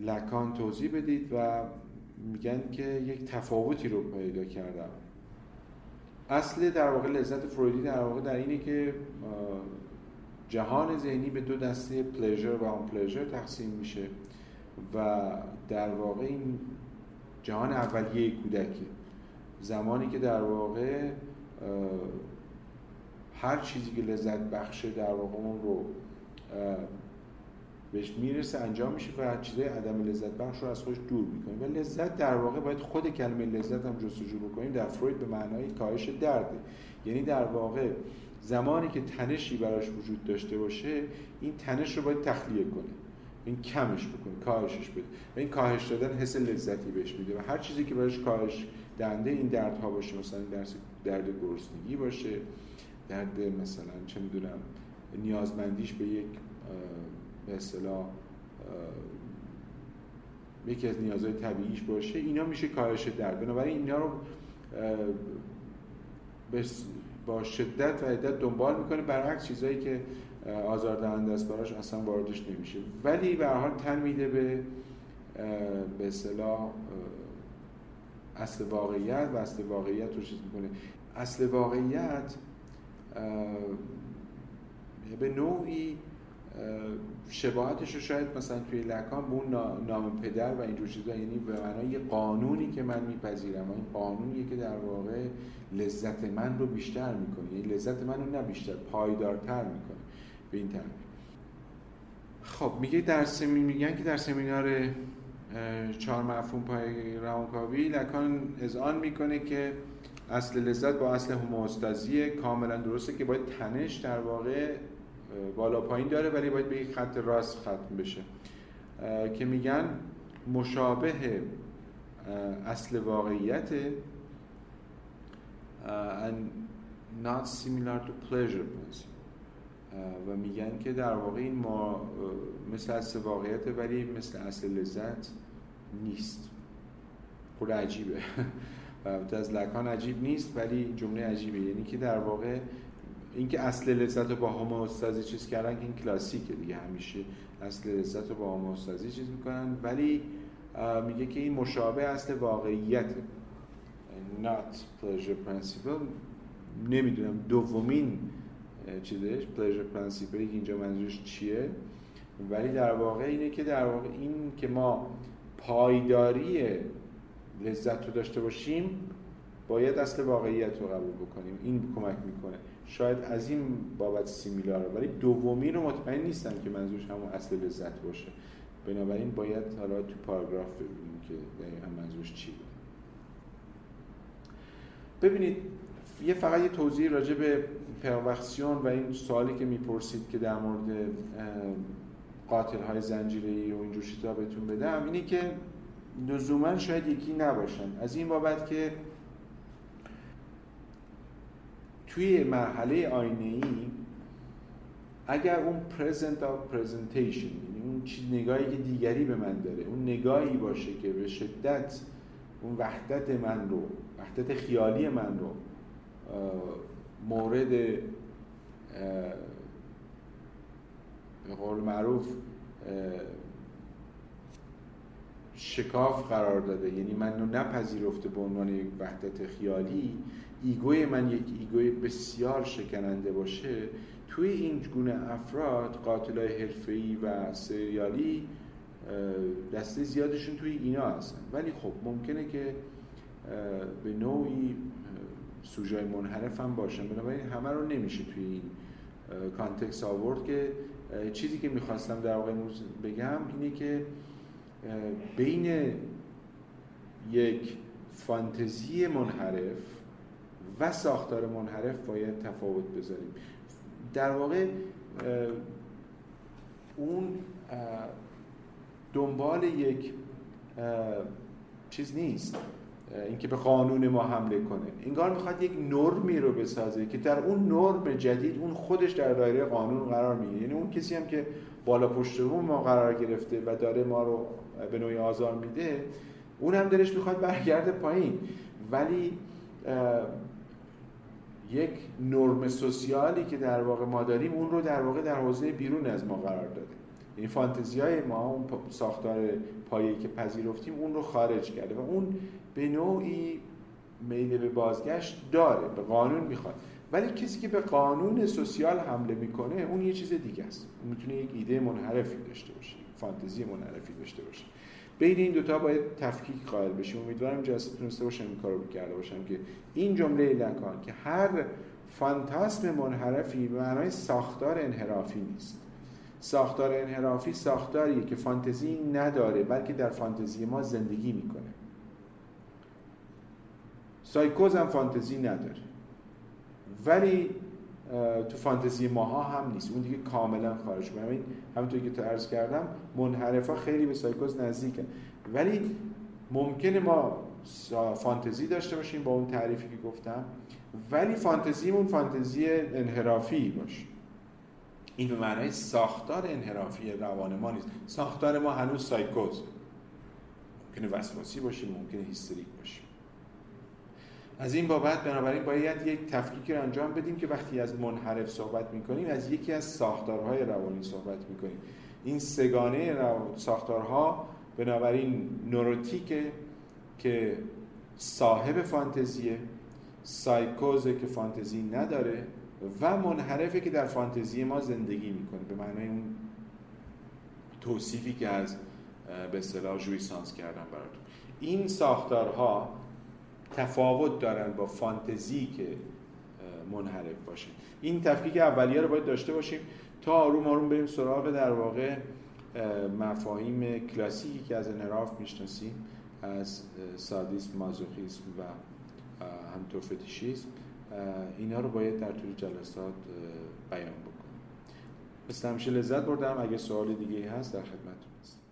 لکان توضیح بدید و میگن که یک تفاوتی رو پیدا کردم. اصل در واقع لذت فرویدی در واقع در اینه که جهان ذهنی به دو دسته پلیژر و آن پلیژر تقسیم میشه و در واقع این جهان اولیه کودکی، زمانی که در واقع هر چیزی که لذت بخشه در واقع اون رو بهش میرسه، انجام میشه و هر چیزی عدم لذت بخش رو از خودش دور میکنه. و لذت در واقع باید خود کلمه لذت هم جستجو بکنیم، در فروید به معنای کاهش درده، یعنی در واقع زمانی که تنشی براش وجود داشته باشه، این تنش رو باید تخلیه کنه، این کمش بکنه، کاهشش بده. و این کاهش دادن حس لذتی بهش میده و هر چیزی که براش کاهش دنده این دردها باشه، مثلا درد گرسنگی باشه، درد مثلا چه میدونم نیازمندیش به یک به اصطلاح یکی از نیازهای طبیعیش باشه، اینا میشه کاهش درد. بنابراین اینا رو با شدت و عدت دنبال میکنه، برعکس چیزایی که آزاردهنده است براش اصلا واردش نمیشه، ولی به هر حال تن میده به اصطلاح اصل واقعیت و اصل واقعیت رو چیز میکنه. اصل واقعیت به نوعی شباهتش رو شاید مثلا توی لکان به اون نام پدر و اینجور چیزا، یعنی به معنای یه قانونی که من میپذیرم، این قانونیه که در واقع لذت من رو بیشتر میکنه، یعنی لذت من رو نه بیشتر، پایدارتر میکنه به این طرف. خب میگه میگن که در سمینار 4 مفهوم پای روانکاوی لکان اذعان میکنه که اصل لذت با اصل هموستازیه. کاملا درسته که باید تنش در واقع بالا پایین داره، ولی باید به یک خط راست ختم بشه، که میگن مشابه اصل واقعیت and not similar to pleasure و میگن که در واقع این ما مثل اصل واقعیت ولی مثل اصل لذت نیست. خود عجیبه و از لکان عجیب نیست ولی جمله عجیبه، یعنی که در واقع اینکه اصل لذت رو با هموستازی چیز کردن که این کلاسیکه دیگه، همیشه اصل لذت رو با هموستازی چیز میکنن، ولی میگه که این مشابه اصل واقعیت not pleasure principle، نمیدونم دومین چیزش pleasure principle که اینجا منظورش چیه، ولی در واقع اینه که در واقع این که ما پایداری لذت رو داشته باشیم باید اصل واقعیت رو قبول بکنیم، این کمک میکنه. شاید از این بابت سیمیلاره، ولی دومی رو مطمئن نیستم که منظورش همون اصل لذت باشه، بنابراین باید حالا تو پاراگراف ببینیم که دقیقاً منظورش چی بود. ببینید فقط یه توضیح راجع به پرورسیون و این سوالی که میپرسید که در مورد قاتل‌های زنجیره‌ای و اینجور چیزا بهتون بدم، اینه که لزوما شاید یکی نباشن، از این بابت که توی مرحله آینه‌ای اگر اون present of presentation، یعنی اون چیز نگاهی که دیگری به من داره، اون نگاهی باشه که به شدت اون وحدت من رو، وحدت خیالی من رو مورد به قول معروف شکاف قرار داده، یعنی منو نپذیرفته به عنوان یک وحدت خیالی، ایگوی من یک ایگوی بسیار شکننده باشه، توی این گونه افراد قاتلای حرفه‌ای و سریالی دسته زیادشون توی اینا هستن، ولی خب ممکنه که به نوعی سوژه منحرف هم باشن، بنابراین همه رو نمیشه توی این کانتکست آورد. که چیزی که میخواستم در واقع امروز بگم اینه که بین یک فانتزی منحرف و ساختار منحرف باید تفاوت بذاریم. در واقع اون دنبال یک چیز نیست اینکه به قانون ما حمله کنه، انگار میخواد یک نرمی رو بسازه که در اون نرم جدید اون خودش در دایره قانون قرار میگیره، یعنی اون کسی هم که بالا پشت بوم ما قرار گرفته و داره ما رو به نوعی آزار میده، اون هم دلش میخواد برگرده پایین، ولی یک نرم سوسیالی که در واقع ما داریم اون رو در واقع در حوزه بیرون از ما قرار داده، یعنی فانتزیای ما، اون ساختار پایه‌ای که پذیرفتیم اون رو خارج کرده و اون به نوعی میل به بازگشت داره، به قانون میخواد. ولی کسی که به قانون سوسیال حمله میکنه اون یه چیز دیگه است، اون میتونه یک ایده منحرفی داشته باشه، فانتزی منحرفی داشته باشه. بین این دوتا باید تفکیک قائل بشیم. امیدوارم جلسه تونسته باشم این کارو کرده باشم که این جمله لکان که هر فانتاسم منحرفی به معنای ساختار انحرافی نیست. ساختار انحرافی ساختاریه که فانتزی نداره بلکه در فانتزی ما زندگی میکنه. سایکوز هم فانتزی نداره ولی تو فانتزی ماها هم نیست، اون دیگه کاملا خارج. بنابراین همونطور که عرض کردم منحرفا خیلی به سایکوز نزدیکن، ولی ممکنه ما فانتزی داشته باشیم با اون تعریفی که گفتم ولی فانتزیمون فانتزی انحرافی باشه. این به معنای ساختار انحرافی روان ما نیست. ساختار ما هنوز سایکوز، ممکنه وسواسی باشیم، ممکنه هیستریک باشیم. از این بابت بنابراین باید یک تفکیک رو انجام بدیم که وقتی از منحرف صحبت می‌کنیم از یکی از ساختارهای روانی صحبت می‌کنیم. این سگانه ساختارها بنابراین نوروتیکه که صاحب فانتزیه، سایکوزه که فانتزی نداره و منحرفه که در فانتزی ما زندگی می‌کنه به معنای اون توصیفی که از به اصطلاح ژویسانس کردم براتون. این ساختارها تفاوت دارن با فانتزی که منحرف باشه. این تفکیک اولیه رو باید داشته باشیم تا آروم آروم بریم سراغ در واقع مفاهیم کلاسیکی که از انحراف میشناسیم، از سادیسم، مازوخیسم و همینطور فتیشیسم. اینا رو باید در طول جلسات بیان بکنیم. مثل همیشه لذت بردم. اگه سوال دیگه هست در خدمتتون هستم.